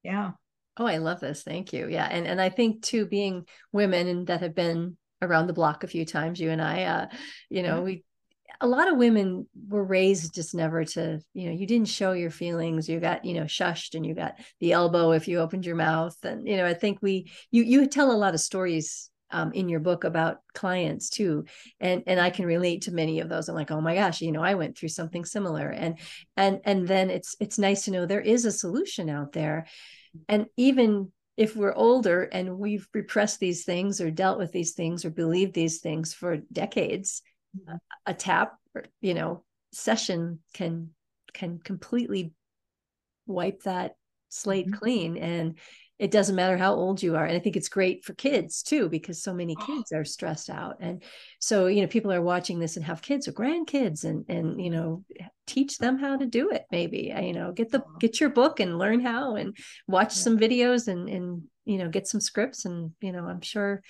yeah. Oh, I love this. Thank you. Yeah. And, and I think too, being women and that have been around the block a few times, you and I, uh, you know, mm-hmm. we, a lot of women were raised just never to, you know, you didn't show your feelings. You got, you know, shushed, and you got the elbow if you opened your mouth. And, you know, I think we, you, you tell a lot of stories Um, in your book about clients too. And, and I can relate to many of those. I'm like, oh my gosh, you know, I went through something similar. And, and, and then it's, it's nice to know there is a solution out there. And even if we're older and we've repressed these things or dealt with these things or believed these things for decades, mm-hmm. a, a tap, or, you know, session can, can completely wipe that slate mm-hmm. clean. And it doesn't matter how old you are. And I think it's great for kids too, because so many kids are stressed out. And so, you know, people are watching this and have kids or grandkids, and, and, you know, teach them how to do it. Maybe, you know, get the, get your book and learn how, and watch yeah. some videos and, and, you know, get some scripts. And, you know, I'm sure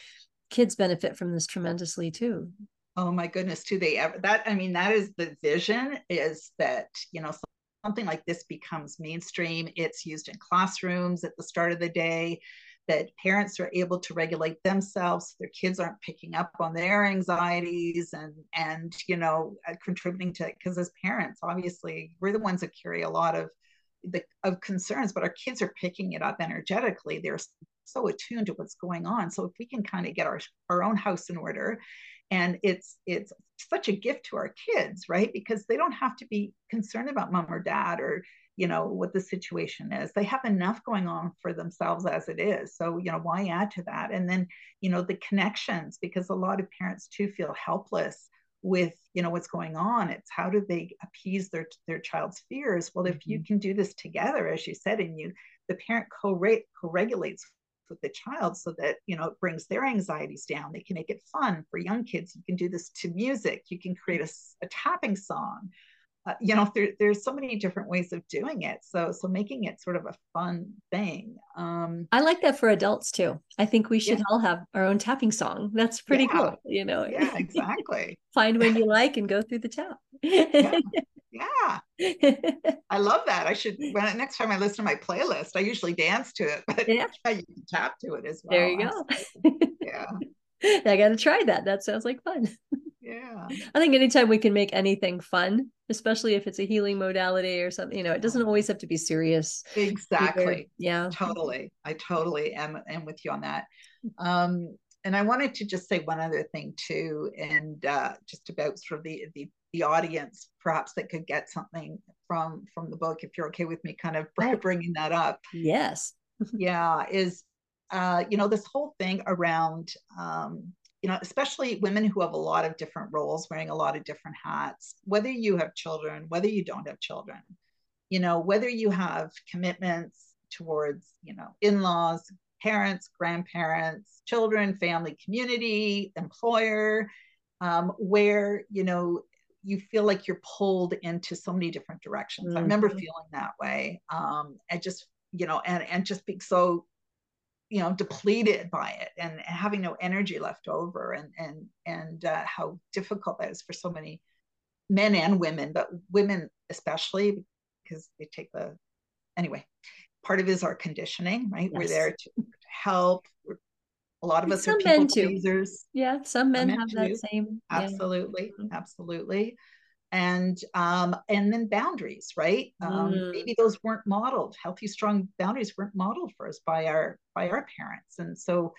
kids benefit from this tremendously too. Oh my goodness, do they ever, that, I mean, that is the vision, is that, you know, something like this becomes mainstream. It's used in classrooms at the start of the day, that parents are able to regulate themselves. Their kids aren't picking up on their anxieties and, and, you know, contributing to it. Because as parents, obviously we're the ones that carry a lot of the, of concerns, but our kids are picking it up energetically. They're so attuned to what's going on. So if we can kind of get our, our own house in order, and it's, it's such a gift to our kids, right? Because they don't have to be concerned about mom or dad or, you know, what the situation is. They have enough going on for themselves as it is. So, you know, why add to that? And then, you know, the connections, because a lot of parents too feel helpless with, you know, what's going on. It's how do they appease their, their child's fears? Well, if mm-hmm. you can do this together, as you said, and you, the parent co-rate, co-regulates with the child so that, you know, it brings their anxieties down. They can make it fun. For young kids, you can do this to music. You can create a, a tapping song. Uh, you know, there, there's so many different ways of doing it. So, so making it sort of a fun thing. Um, I like that for adults too. I think we should yeah. all have our own tapping song. That's pretty yeah. cool. You know, yeah, exactly. Find one you like and go through the tap. yeah. yeah. I love that. I should, when next time I listen to my playlist, I usually dance to it, but yeah. Yeah, you can tap to it as well. There you go. So, yeah. I got to try that. That sounds like fun. Yeah. I think anytime we can make anything fun, especially if it's a healing modality or something, you know, it doesn't always have to be serious. Exactly. Either. Yeah. Totally. I totally am, am with you on that. Um, and I wanted to just say one other thing too, and uh, just about sort of the, the, the audience, perhaps that could get something from, from the book, if you're okay with me kind of bringing that up. Yes. yeah. Is, uh, you know, this whole thing around, um, you know, especially women who have a lot of different roles, wearing a lot of different hats, whether you have children, whether you don't have children, you know, whether you have commitments towards, you know, in-laws, parents, grandparents, children, family, community, employer, um, where, you know, you feel like you're pulled into so many different directions. Mm-hmm. I remember feeling that way. Um, and just, you know, and, and just being so, you know, depleted by it and having no energy left over, and, and, and uh, how difficult that is for so many men and women, but women especially, because they take the, anyway, part of it is our conditioning, right? Yes. We're there to, to help. We're, a lot of and us are people pleasers. Yeah. Some men, men have too. That same. Absolutely. Yeah. Absolutely. And, um, and then boundaries, right? Um, mm. Maybe those weren't modeled. Healthy, strong boundaries weren't modeled for us by our, by our parents. And so,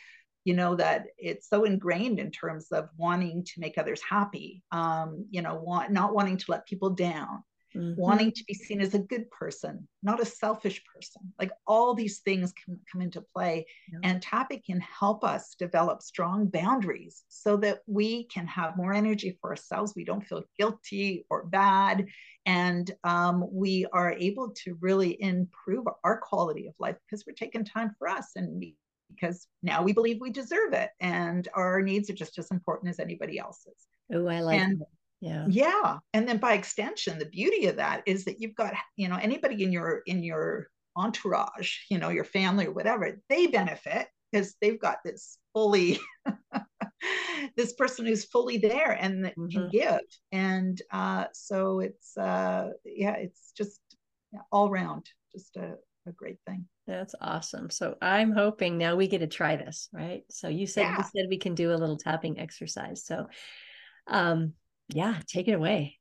you know, that it's so ingrained in terms of wanting to make others happy, um, you know, want, not wanting to let people down, mm-hmm. wanting to be seen as a good person, not a selfish person. Like all these things can come into play, yeah. and tapping can help us develop strong boundaries so that we can have more energy for ourselves. We don't feel guilty or bad. And um, we are able to really improve our quality of life because we're taking time for us, and we, because now we believe we deserve it, and our needs are just as important as anybody else's. Oh, I like and, that. Yeah. Yeah. And then by extension, the beauty of that is that you've got, you know, anybody in your, in your entourage, you know, your family or whatever, they benefit because they've got this fully, this person who's fully there and that mm-hmm. can give. And uh, so it's, uh, yeah, it's just yeah, all around, just a, a great thing. That's awesome. So I'm hoping now we get to try this, right? So you said, yeah. you said we can do a little tapping exercise. So, um, yeah, take it away.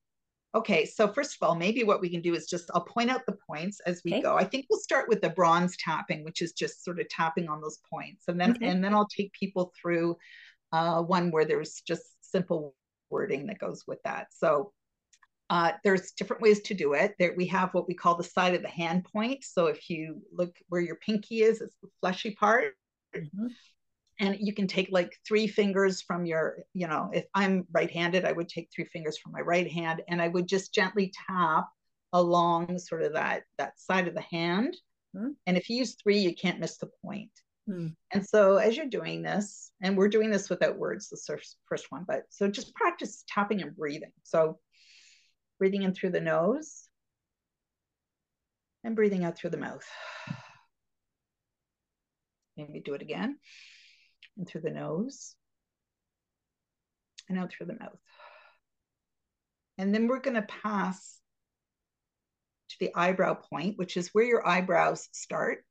Okay. So first of all, maybe what we can do is just, I'll point out the points as we okay. go. I think we'll start with the bronze tapping, which is just sort of tapping on those points. And then, okay. and then I'll take people through uh, one where there's just simple wording that goes with that. So uh, there's different ways to do it. There, we have what we call the side of the hand point. So if you look where your pinky is, it's the fleshy part. Mm-hmm. And you can take like three fingers from your, you know, if I'm right-handed, I would take three fingers from my right hand, and I would just gently tap along sort of that, that side of the hand. Mm-hmm. And if you use three, you can't miss the point. Mm-hmm. And so as you're doing this, and we're doing this without words, the first one, but so just practice tapping and breathing. So breathing in through the nose and breathing out through the mouth. Maybe do it again. And through the nose and out through the mouth. And then we're going to pass to the eyebrow point, which is where your eyebrows start.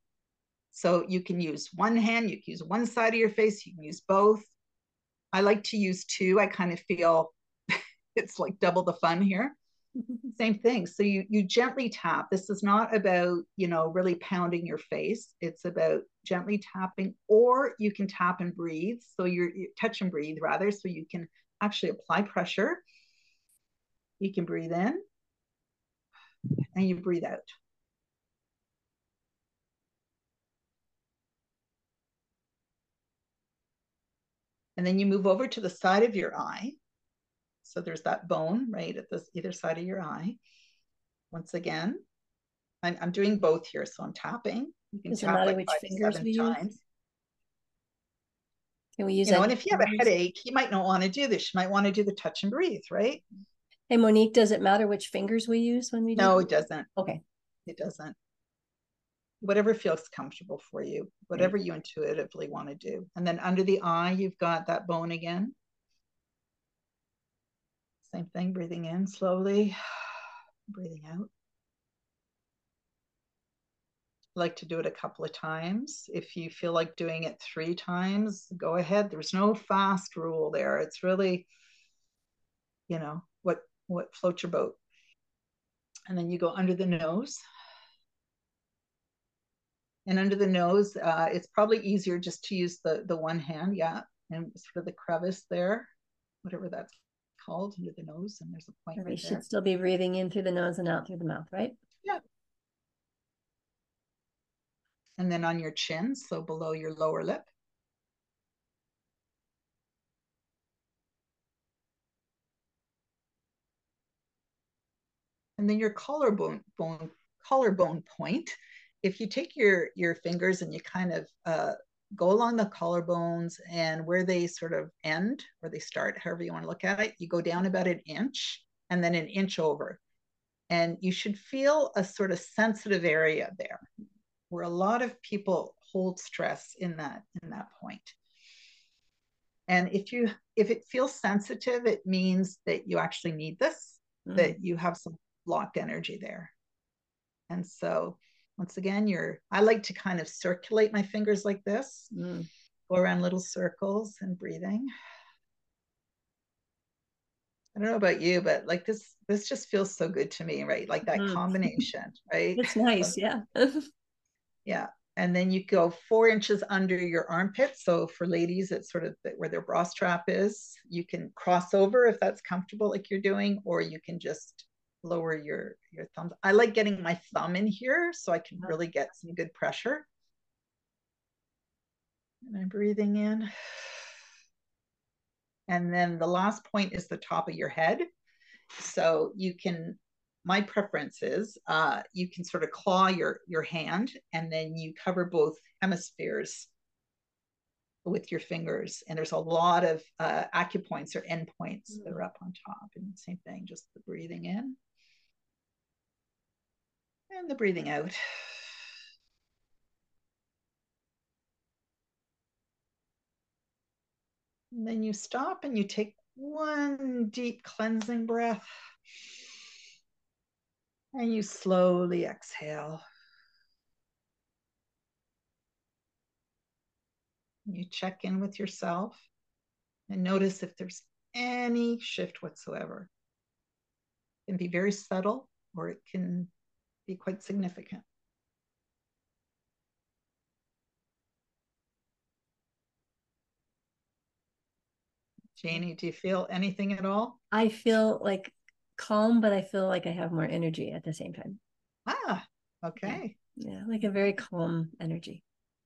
So you can use one hand, you can use one side of your face, you can use both. I like to use two. I kind of feel it's like double the fun here. Same thing. So you, you gently tap. This is not about, you know, really pounding your face. It's about gently tapping, or you can tap and breathe. So you're you touch and breathe rather. So you can actually apply pressure. You can breathe in and you breathe out. And then you move over to the side of your eye. So there's that bone right at this either side of your eye. Once again, I'm, I'm doing both here, so I'm tapping. You can Doesn't tap like which five fingers seven we times. Use? Can we use? You know, and if you have a headache, you might not want to do this. You might want to do the touch and breathe, right? Hey, Monique, does it matter which fingers we use when we do? No, it doesn't. Okay, it doesn't. Whatever feels comfortable for you, whatever right. you intuitively want to do. And then under the eye, you've got that bone again. Same thing, breathing in slowly, breathing out. I like to do it a couple of times. If you feel like doing it three times, go ahead. There's no fast rule there. It's really, you know, what, what floats your boat. And then you go under the nose. And under the nose, uh, it's probably easier just to use the, the one hand, yeah, and sort of the crevice there, whatever that's called, under the nose, and there's a point right there. We should still be breathing in through the nose and out through the mouth, right? Yeah. And then on your chin, so below your lower lip. And then your collarbone bone, collarbone point. If you take your, your fingers and you kind of uh, go along the collarbones and where they sort of end or they start, however you want to look at it, you go down about an inch and then an inch over. And you should feel a sort of sensitive area there where a lot of people hold stress in that, in that point. And if you, if it feels sensitive, it means that you actually need this, mm-hmm. that you have some blocked energy there. And so once again, you're, I like to kind of circulate my fingers like this, mm. go around little circles and breathing. I don't know about you, but like this, this just feels so good to me, right? Like that mm. combination, right? It's nice, so, yeah. Yeah, and then you go four inches under your armpit. So for ladies, it's sort of where their bra strap is. You can cross over if that's comfortable like you're doing, or you can just lower your, your thumbs. I like getting my thumb in here so I can really get some good pressure. And I'm breathing in. And then the last point is the top of your head. So you can, my preference is, uh, you can sort of claw your, your hand and then you cover both hemispheres with your fingers. And there's a lot of uh, acupoints or endpoints mm. that are up on top. And same thing, just the breathing in. And the breathing out. And then you stop and you take one deep cleansing breath. And you slowly exhale. You check in with yourself and notice if there's any shift whatsoever. It can be very subtle or it can be quite significant. Janie, do you feel anything at all? I feel like calm, but I feel like I have more energy at the same time. Ah, okay. Yeah, yeah, like a very calm energy.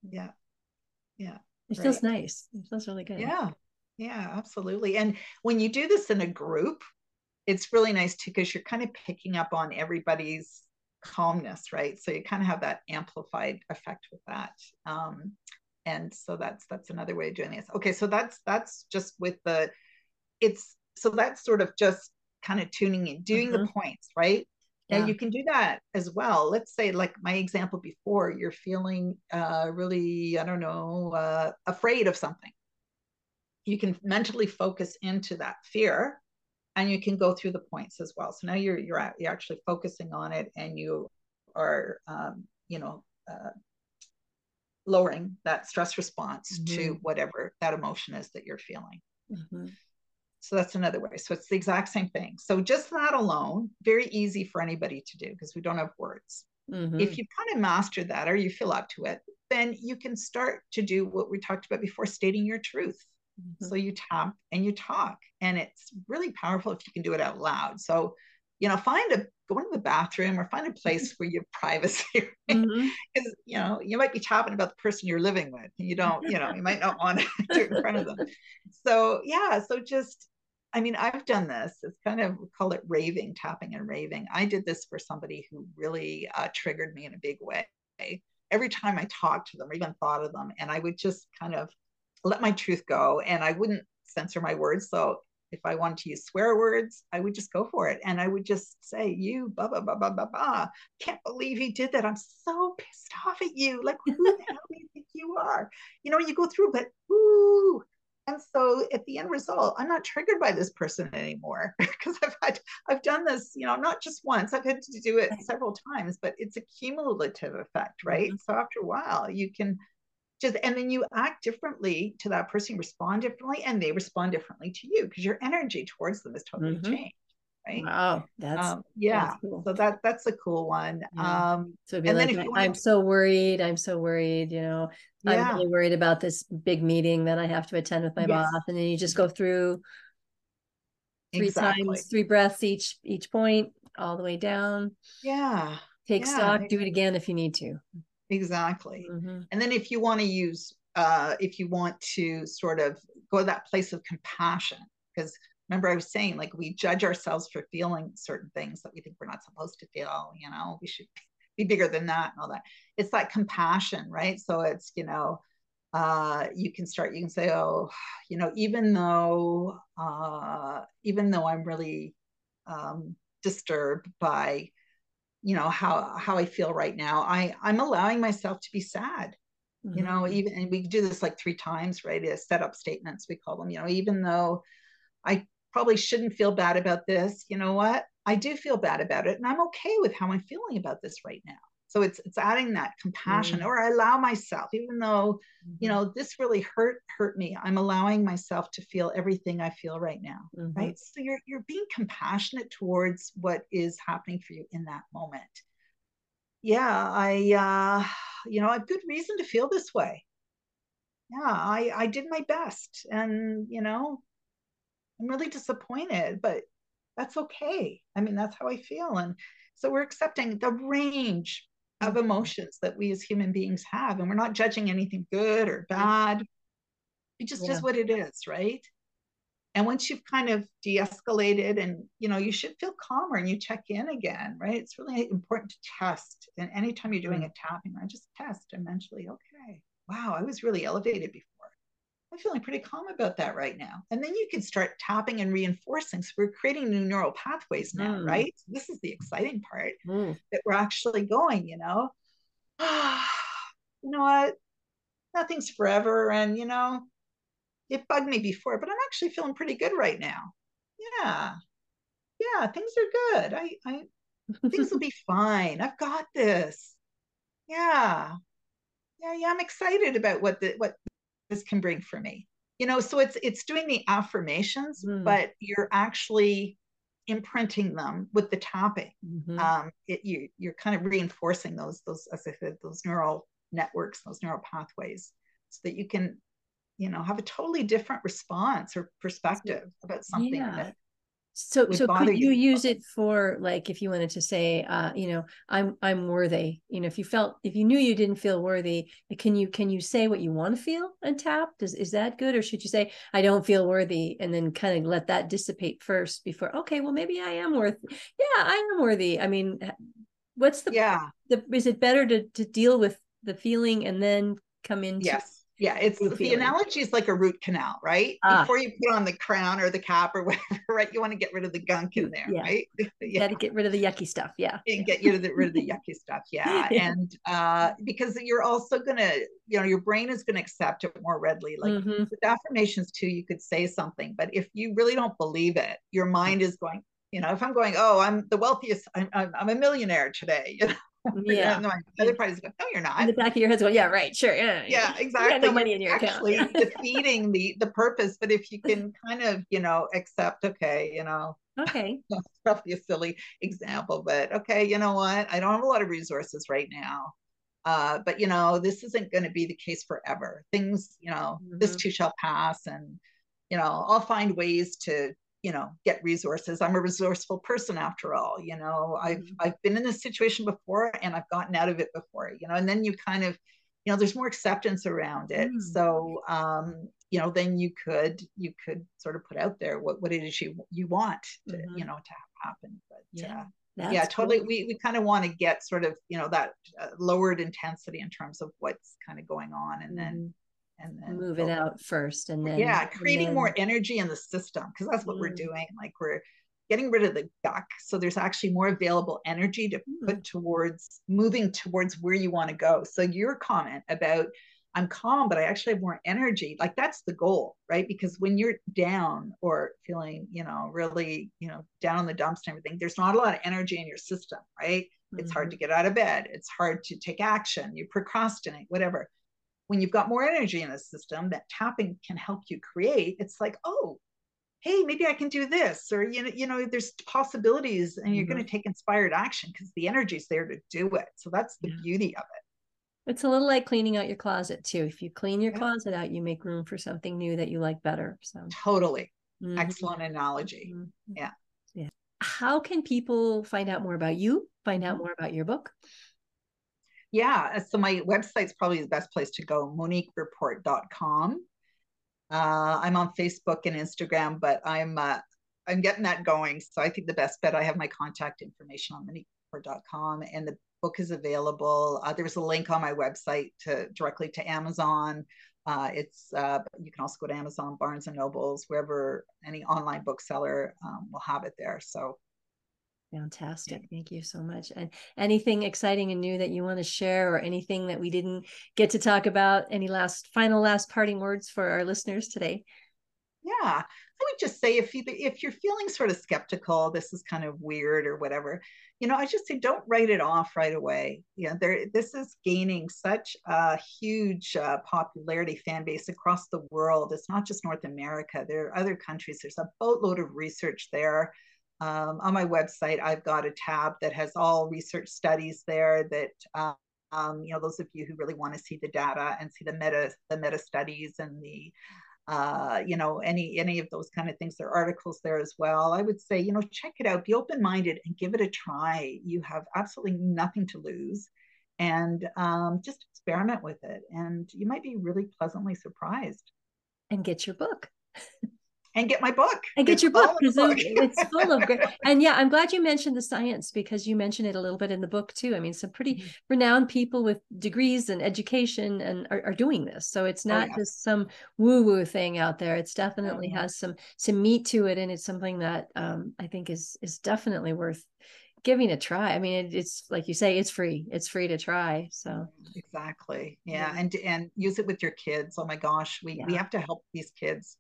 Yeah, yeah. It right. feels nice. It feels really good. Yeah, yeah, absolutely. And when you do this in a group, it's really nice too, because you're kind of picking up on everybody's calmness, right? So you kind of have that amplified effect with that, um, and so that's that's another way of doing this. Okay, so that's that's just with the, it's so that's sort of just kind of tuning in, doing mm-hmm. the points, right? Yeah. Now you can do that as well. Let's say, like my example before, you're feeling uh, really, I don't know, uh, afraid of something. you can mentally focus into that fear, and you can go through the points as well. So now you're you're, at, you're actually focusing on it, and you are um, you know uh, lowering that stress response mm-hmm. to whatever that emotion is that you're feeling. Mm-hmm. So that's another way. So it's the exact same thing. So just that alone, very easy for anybody to do because we don't have words. Mm-hmm. If you kind of master that or you feel up to it, then you can start to do what we talked about before, stating your truth. Mm-hmm. So you tap and you talk, and it's really powerful if you can do it out loud. So, you know, find a, go into the bathroom or find a place where you have privacy. Because, right? mm-hmm. you know, you might be talking about the person you're living with. And you don't, you know, you might not want to do it in front of them. So, yeah. So just, I mean, I've done this. It's kind of, we call it raving, tapping and raving. I did this for somebody who really uh, triggered me in a big way. Every time I talked to them or even thought of them, and I would just kind of let my truth go, and I wouldn't censor my words. So if I wanted to use swear words, I would just go for it. And I would just say, you, blah, blah, blah, blah, blah, blah. Can't believe he did that. I'm so pissed off at you. Like, who the hell do you think you are? You know, you go through, but ooh. And so at the end result, I'm not triggered by this person anymore because I've had, I've done this, you know, not just once, I've had to do it several times, but it's a cumulative effect, right? Mm-hmm. So after a while you can just, and then you act differently to that person, you respond differently, and they respond differently to you because your energy towards them is totally mm-hmm. changed, right? Wow, that's, um, yeah. That's cool. So that, that's a cool one. Yeah. Um, so and like, then if you I'm to- so worried, I'm so worried, you know, yeah. I'm really worried about this big meeting that I have to attend with my yes. boss. And then you just go through three exactly. times, three breaths, each, each point all the way down. Yeah. Take yeah. stock, do it again if you need to. Exactly. Mm-hmm. And then if you want to use, uh, if you want to sort of go to that place of compassion, because remember I was saying, like, we judge ourselves for feeling certain things that we think we're not supposed to feel, you know, we should be bigger than that and all that. It's like compassion, right? So it's, you know, uh, you can start, you can say, oh, you know, even though, uh, even though I'm really um, disturbed by, you know, how, how I feel right now, I I'm allowing myself to be sad, mm-hmm. you know, even, and we do this like three times, right? As set up statements, we call them, you know, even though I probably shouldn't feel bad about this, you know what, I do feel bad about it. And I'm okay with how I'm feeling about this right now. So it's, it's adding that compassion, mm-hmm. or I allow myself, even though, mm-hmm. you know, this really hurt, hurt me. I'm allowing myself to feel everything I feel right now. Mm-hmm. Right. So you're, you're being compassionate towards what is happening for you in that moment. Yeah. I, uh, you know, I have good reason to feel this way. Yeah. I, I did my best, and, you know, I'm really disappointed, but that's okay. I mean, that's how I feel. And so we're accepting the range of emotions that we as human beings have, and we're not judging anything good or bad. It just yeah. is what it is, right? And once you've kind of de-escalated, and, you know, you should feel calmer and you check in again, right? It's really important to test. And anytime you're doing a tapping, I just test and mentally, okay, wow, I was really elevated before. I'm feeling pretty calm about that right now. And then you can start tapping and reinforcing. So we're creating new neural pathways now, mm. right? So this is the exciting part mm. that we're actually going, you know, you know what, nothing's forever. And, you know, it bugged me before, but I'm actually feeling pretty good right now. Yeah. Yeah. Things are good. I, I things will be fine. I've got this. Yeah. Yeah. Yeah. I'm excited about what the, what, this can bring for me, you know. So it's it's doing the affirmations, mm. but you're actually imprinting them with the tapping. Mm-hmm. Um, it, you you're kind of reinforcing those those as I said those neural networks, those neural pathways, so that you can, you know, have a totally different response or perspective about something. Yeah. That so so could you, you use it for, like, if you wanted to say, uh, you know, I'm I'm worthy. You know, if you felt, if you knew you didn't feel worthy, can you can you say what you want to feel and tap? Does is that good, or should you say, I don't feel worthy, and then kind of let that dissipate first before? Okay, well maybe I am worth. Yeah, I am worthy. I mean, what's the yeah? The, is it better to to deal with the feeling and then come into yes. Yeah, it's the feeling. Analogy is like a root canal, right? Ah. Before you put on the crown or the cap or whatever, right? You want to get rid of the gunk in there, yeah. right? Yeah, got to get rid of the yucky stuff. Yeah, and get you to rid of the yucky stuff. Yeah, yeah. and uh, because you're also gonna, you know, your brain is gonna accept it more readily. Like mm-hmm. with affirmations too, you could say something, but if you really don't believe it, your mind is going. You know, if I'm going, oh, I'm the wealthiest, I'm I'm, I'm a millionaire today. You know? Yeah. The other part is going, no, you're not. In the back of your head's going, yeah, right, sure. Yeah, yeah, yeah. exactly. You got no money in your actually account. defeating the, the purpose. But if you can kind of, you know, accept, okay, you know, okay. That's probably a silly example, but okay, you know what? I don't have a lot of resources right now. Uh, but, you know, this isn't going to be the case forever. Things, you know, mm-hmm. this too shall pass. And, you know, I'll find ways to, you know, get resources. I'm a resourceful person after all, you know, I've, mm-hmm. I've been in this situation before and I've gotten out of it before, you know, and then you kind of, you know, there's more acceptance around it. Mm-hmm. So, um, you know, then you could, you could sort of put out there what, what it is you, you want to, mm-hmm. you know, to have happen. But yeah, uh, yeah totally. Cool. We, we kind of want to get sort of, you know, that uh, lowered intensity in terms of what's kind of going on. And mm-hmm. then and then move it out first and then yeah creating more energy in the system, because that's what we're doing. Like we're getting rid of the gunk, so there's actually more available energy to put towards moving towards where you want to go. So your comment about I'm calm but I actually have more energy, like that's the goal, right? Because when you're down or feeling, you know, really, you know, down in the dumps and everything, there's not a lot of energy in your system, right? Mm-hmm. It's hard to get out of bed, it's hard to take action, you procrastinate, whatever. When you've got more energy in the system, that tapping can help you create. It's like, oh, hey, maybe I can do this, or you know, you know, there's possibilities, and you're mm-hmm. going to take inspired action because the energy's there to do it. So that's the yeah. beauty of it. It's a little like cleaning out your closet too. If you clean your yeah. closet out, you make room for something new that you like better. So totally, mm-hmm. excellent analogy. Mm-hmm. Yeah, yeah. How can people find out more about you? Find out more about your book? Yeah, so my website's probably the best place to go, Monique Verpoort dot com. Uh, I'm on Facebook and Instagram, but I'm uh, I'm getting that going. So I think the best bet, I have my contact information on Monique Verpoort dot com, and the book is available. Uh, there's a link on my website to directly to Amazon. Uh, it's uh, you can also go to Amazon, Barnes and Nobles, wherever any online bookseller um, will have it there. So. Fantastic. Thank you so much. And anything exciting and new that you want to share, or anything that we didn't get to talk about? Any last, final, last parting words for our listeners today? Yeah, I would just say if you, if you're feeling sort of skeptical, this is kind of weird or whatever, you know, I just say, don't write it off right away. You know, there, this is gaining such a huge uh, popularity fan base across the world. It's not just North America. There are other countries. There's a boatload of research there. Um, on my website, I've got a tab that has all research studies there that, um, you know, those of you who really want to see the data and see the meta, the meta studies and the, uh, you know, any, any of those kind of things, there are articles there as well. I would say, you know, check it out, be open-minded and give it a try. You have absolutely nothing to lose, and um, just experiment with it. And you might be really pleasantly surprised. And get your book. And get my book. And get it's your book. It's, book. It's full of great. And yeah, I'm glad you mentioned the science, because you mentioned it a little bit in the book too. I mean, some pretty renowned people with degrees and education and are, are doing this. So it's not oh, yeah. just some woo-woo thing out there. It's definitely oh, has some, some meat to it. And it's something that um, I think is, is definitely worth giving a try. I mean, it, it's like you say, it's free. It's free to try. So exactly. Yeah. yeah. And, and use it with your kids. Oh my gosh, we, yeah. we have to help these kids.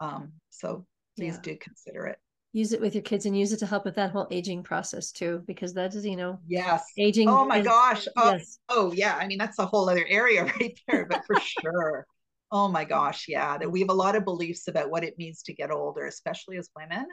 Um, so please yeah. do consider it. Use it with your kids, and use it to help with that whole aging process too, because that is, you know, yes. aging. Oh my is, gosh. Oh, yes. oh yeah. I mean, that's a whole other area right there, but for sure. Oh my gosh. Yeah. That we have a lot of beliefs about what it means to get older, especially as women,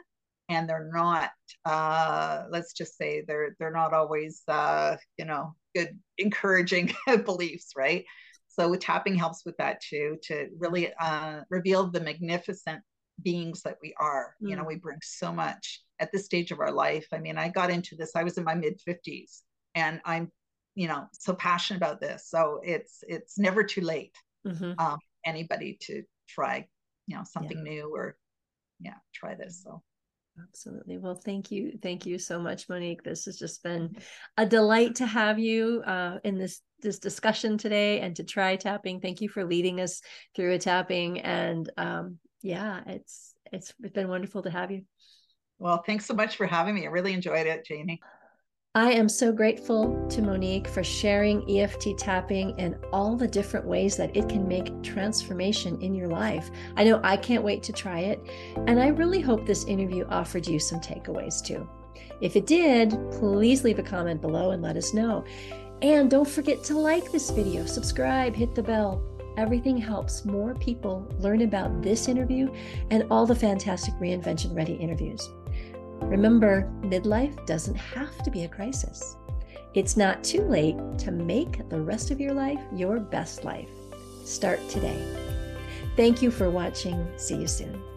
and they're not, uh, let's just say they're, they're not always, uh, you know, good, encouraging beliefs, right? So tapping helps with that too, to really uh, reveal the magnificent beings that we are. Mm. You know, we bring so much at this stage of our life. I mean, I got into this, I was in my mid fifties, and I'm, you know, so passionate about this. So it's, it's never too late mm-hmm. um, anybody to try, you know, something yeah. new, or yeah, try this. So Absolutely. Well, thank you. Thank you so much, Monique. This has just been a delight to have you uh, in this, this discussion today and to try tapping. Thank you for leading us through a tapping. And um, yeah, it's, it's been wonderful to have you. Well, thanks so much for having me. I really enjoyed it, Janie. I am so grateful to Monique for sharing E F T tapping and all the different ways that it can make transformation in your life. I know I can't wait to try it, and I really hope this interview offered you some takeaways too. If it did, please leave a comment below and let us know. And don't forget to like this video, subscribe, hit the bell. Everything helps more people learn about this interview and all the fantastic Reinvention Ready interviews. Remember, midlife doesn't have to be a crisis. It's not too late to make the rest of your life your best life. Start today. Thank you for watching. See you soon.